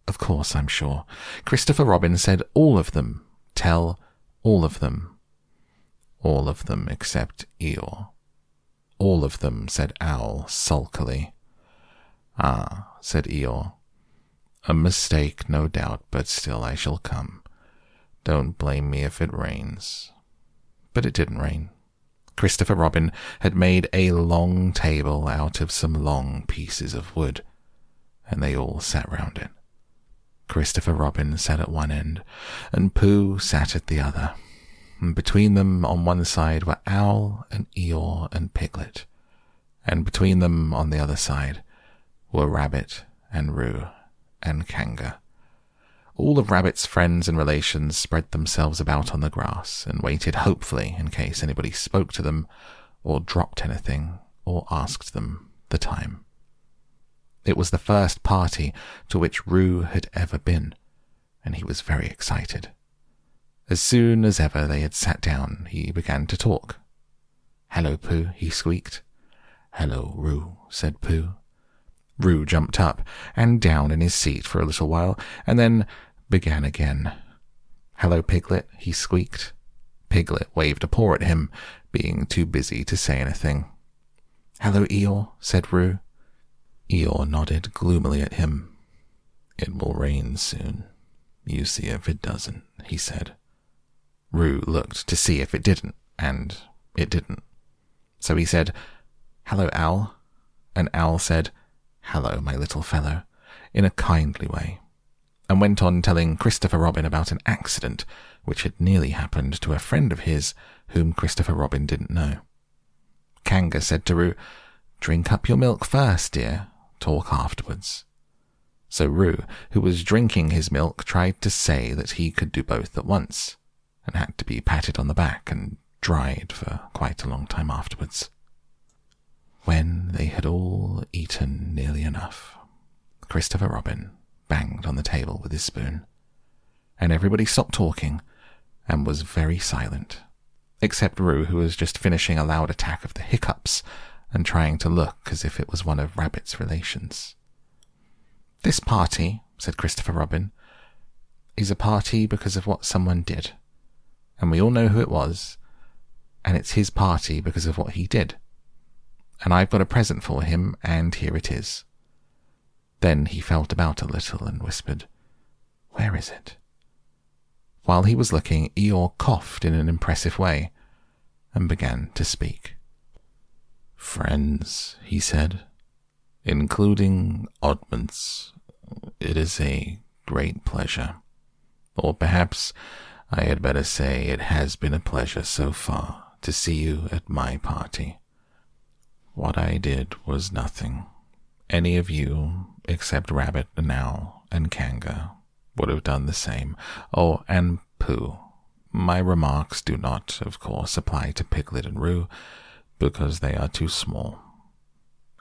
Of course I'm sure. Christopher Robin said all of them. Tell all of them. All of them except Eeyore. All of them, said Owl sulkily. Ah, said Eeyore. A mistake, no doubt, but still I shall come. Don't blame me if it rains. But it didn't rain. Christopher Robin had made a long table out of some long pieces of wood, and they all sat round it. Christopher Robin sat at one end, and Pooh sat at the other. And between them on one side were Owl and Eeyore and Piglet, and between them on the other side were Rabbit and Roo and Kanga. All of Rabbit's friends and relations spread themselves about on the grass and waited hopefully in case anybody spoke to them or dropped anything or asked them the time. It was the first party to which Roo had ever been, and he was very excited. As soon as ever they had sat down, he began to talk. "Hello, Pooh," he squeaked. "Hello, Roo," said Pooh. Roo jumped up and down in his seat for a little while, and then began again. "Hello, Piglet," he squeaked. Piglet waved a paw at him, being too busy to say anything. "Hello, Eeyore," said Roo. Eeyore nodded gloomily at him. "It will rain soon. You see if it doesn't," he said. Roo looked to see if it didn't, and it didn't. So he said, "Hello, Owl." And Owl said, "Hello, my little fellow," in a kindly way, and went on telling Christopher Robin about an accident which had nearly happened to a friend of his whom Christopher Robin didn't know. Kanga said to Roo, "Drink up your milk first, dear. Talk afterwards." So Roo, who was drinking his milk, tried to say that he could do both at once, and had to be patted on the back and dried for quite a long time afterwards. When they had all eaten nearly enough, Christopher Robin banged on the table with his spoon, and everybody stopped talking and was very silent, except Roo, who was just finishing a loud attack of the hiccups and trying to look as if it was one of Rabbit's relations. "This party," said Christopher Robin, "is a party because of what someone did, and we all know who it was, and it's his party because of what he did, and I've got a present for him, and here it is." Then he felt about a little and whispered, "Where is it?" While he was looking, Eeyore coughed in an impressive way and began to speak. "Friends," he said, "including oddments, it is a great pleasure. Or perhaps I had better say it has been a pleasure so far to see you at my party. What I did was nothing. Any of you, except Rabbit and Owl and Kanga, would have done the same. Oh, and Pooh. My remarks do not, of course, apply to Piglet and Roo, because they are too small.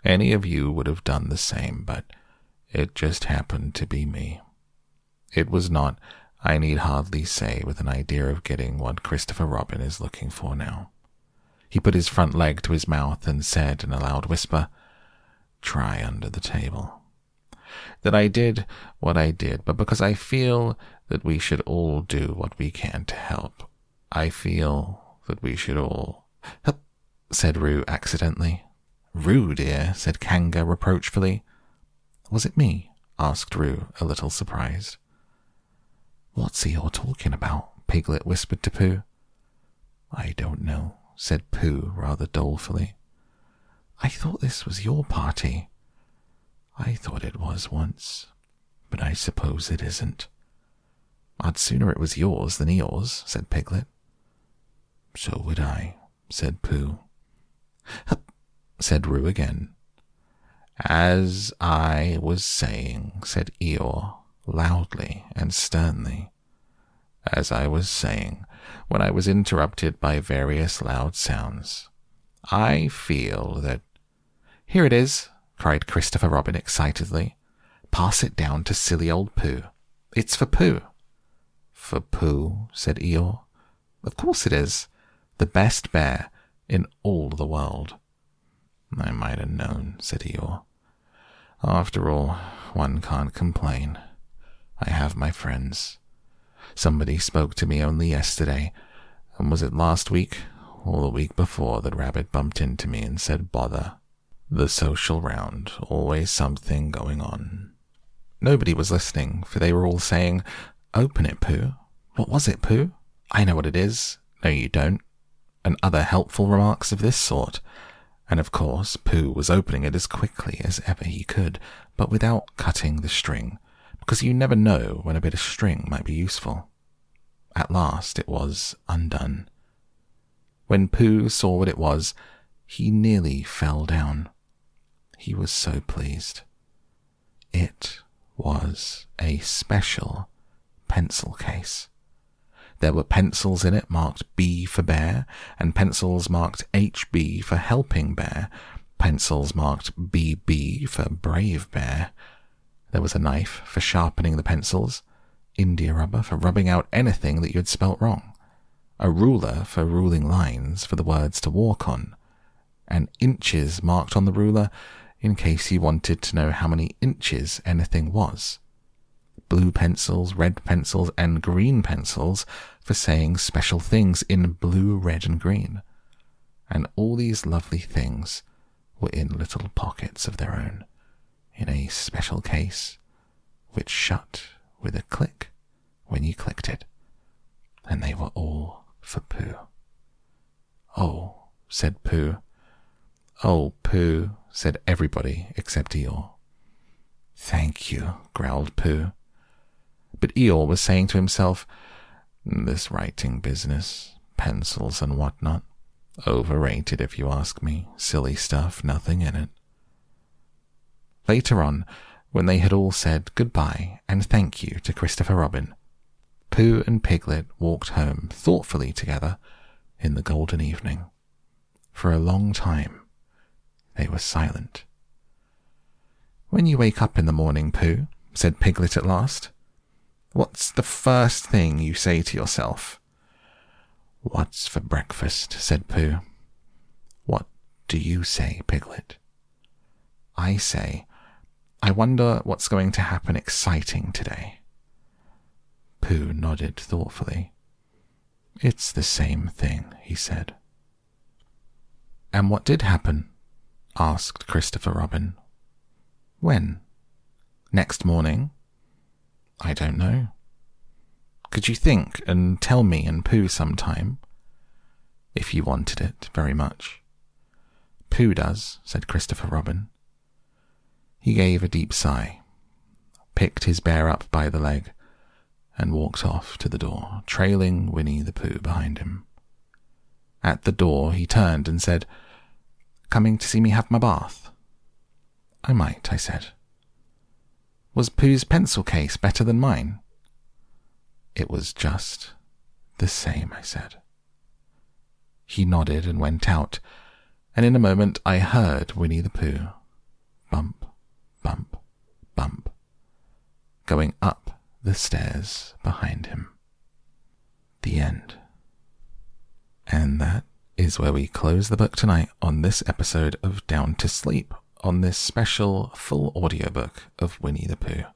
Any of you would have done the same, but it just happened to be me. It was not, I need hardly say, with an idea of getting what Christopher Robin is looking for now." He put his front leg to his mouth and said in a loud whisper, "Try under the table," that I did what I did, but because I feel that we should all do what we can to help. I feel that we should all... "Hup," said Roo accidentally. "Roo, dear," said Kanga reproachfully. "Was it me?" asked Roo, a little surprised. "What's he all talking about?" Piglet whispered to Pooh. "I don't know," said Pooh rather dolefully. "I thought this was your party." "I thought it was once, but I suppose it isn't." "I'd sooner it was yours than Eeyore's," said Piglet. "So would I," said Pooh. "Hup," said Roo again. "As I was saying," said Eeyore, loudly and sternly, "as I was saying, when I was interrupted by various loud sounds, I feel that—" "Here it is," cried Christopher Robin excitedly. "Pass it down to silly old Pooh. It's for Pooh." "For Pooh," said Eeyore. "Of course it is. The best bear in all the world." "I might have known," said Eeyore. "After all, one can't complain. I have my friends. Somebody spoke to me only yesterday, and was it last week or the week before that Rabbit bumped into me and said, 'Bother. The social round, always something going on.'" Nobody was listening, for they were all saying, "Open it, Pooh. What was it, Pooh? I know what it is. No, you don't," and other helpful remarks of this sort. And of course, Pooh was opening it as quickly as ever he could, but without cutting the string, because you never know when a bit of string might be useful. At last it was undone. When Pooh saw what it was, he nearly fell down. He was so pleased. It was a special pencil case. There were pencils in it marked B for bear, and pencils marked H B for helping bear, pencils marked B B for brave bear. There was a knife for sharpening the pencils, India rubber for rubbing out anything that you had spelt wrong, a ruler for ruling lines for the words to walk on, and inches marked on the ruler in case you wanted to know how many inches anything was. Blue pencils, red pencils, and green pencils for saying special things in blue, red, and green. And all these lovely things were in little pockets of their own, in a special case, which shut with a click when you clicked it. And they were all for Pooh. "Oh," said Pooh, "Oh, Pooh," said everybody except Eeyore. "Thank you," growled Pooh. But Eeyore was saying to himself, "This writing business, pencils and whatnot, overrated if you ask me, silly stuff, nothing in it." Later on, when they had all said goodbye and thank you to Christopher Robin, Pooh and Piglet walked home thoughtfully together in the golden evening. For a long time, they were silent. "When you wake up in the morning, Pooh," said Piglet at last, "what's the first thing you say to yourself?" "What's for breakfast?" said Pooh. "What do you say, Piglet?" "I say, I wonder what's going to happen exciting today." Pooh nodded thoughtfully. "It's the same thing," he said. "And what did happen?" asked Christopher Robin. "When?" "Next morning?" "I don't know." "Could you think and tell me and Pooh sometime?" "If you wanted it very much." "Pooh does," said Christopher Robin. He gave a deep sigh, picked his bear up by the leg, and walked off to the door, trailing Winnie the Pooh behind him. At the door he turned and said, "Coming to see me have my bath?" "I might," I said. "Was Pooh's pencil case better than mine?" "It was just the same," I said. He nodded and went out, and in a moment I heard Winnie the Pooh. Bump, bump, bump. Going up the stairs behind him. The end. And that is where we close the book tonight on this episode of Down to Sleep, on this special full audiobook of Winnie the Pooh.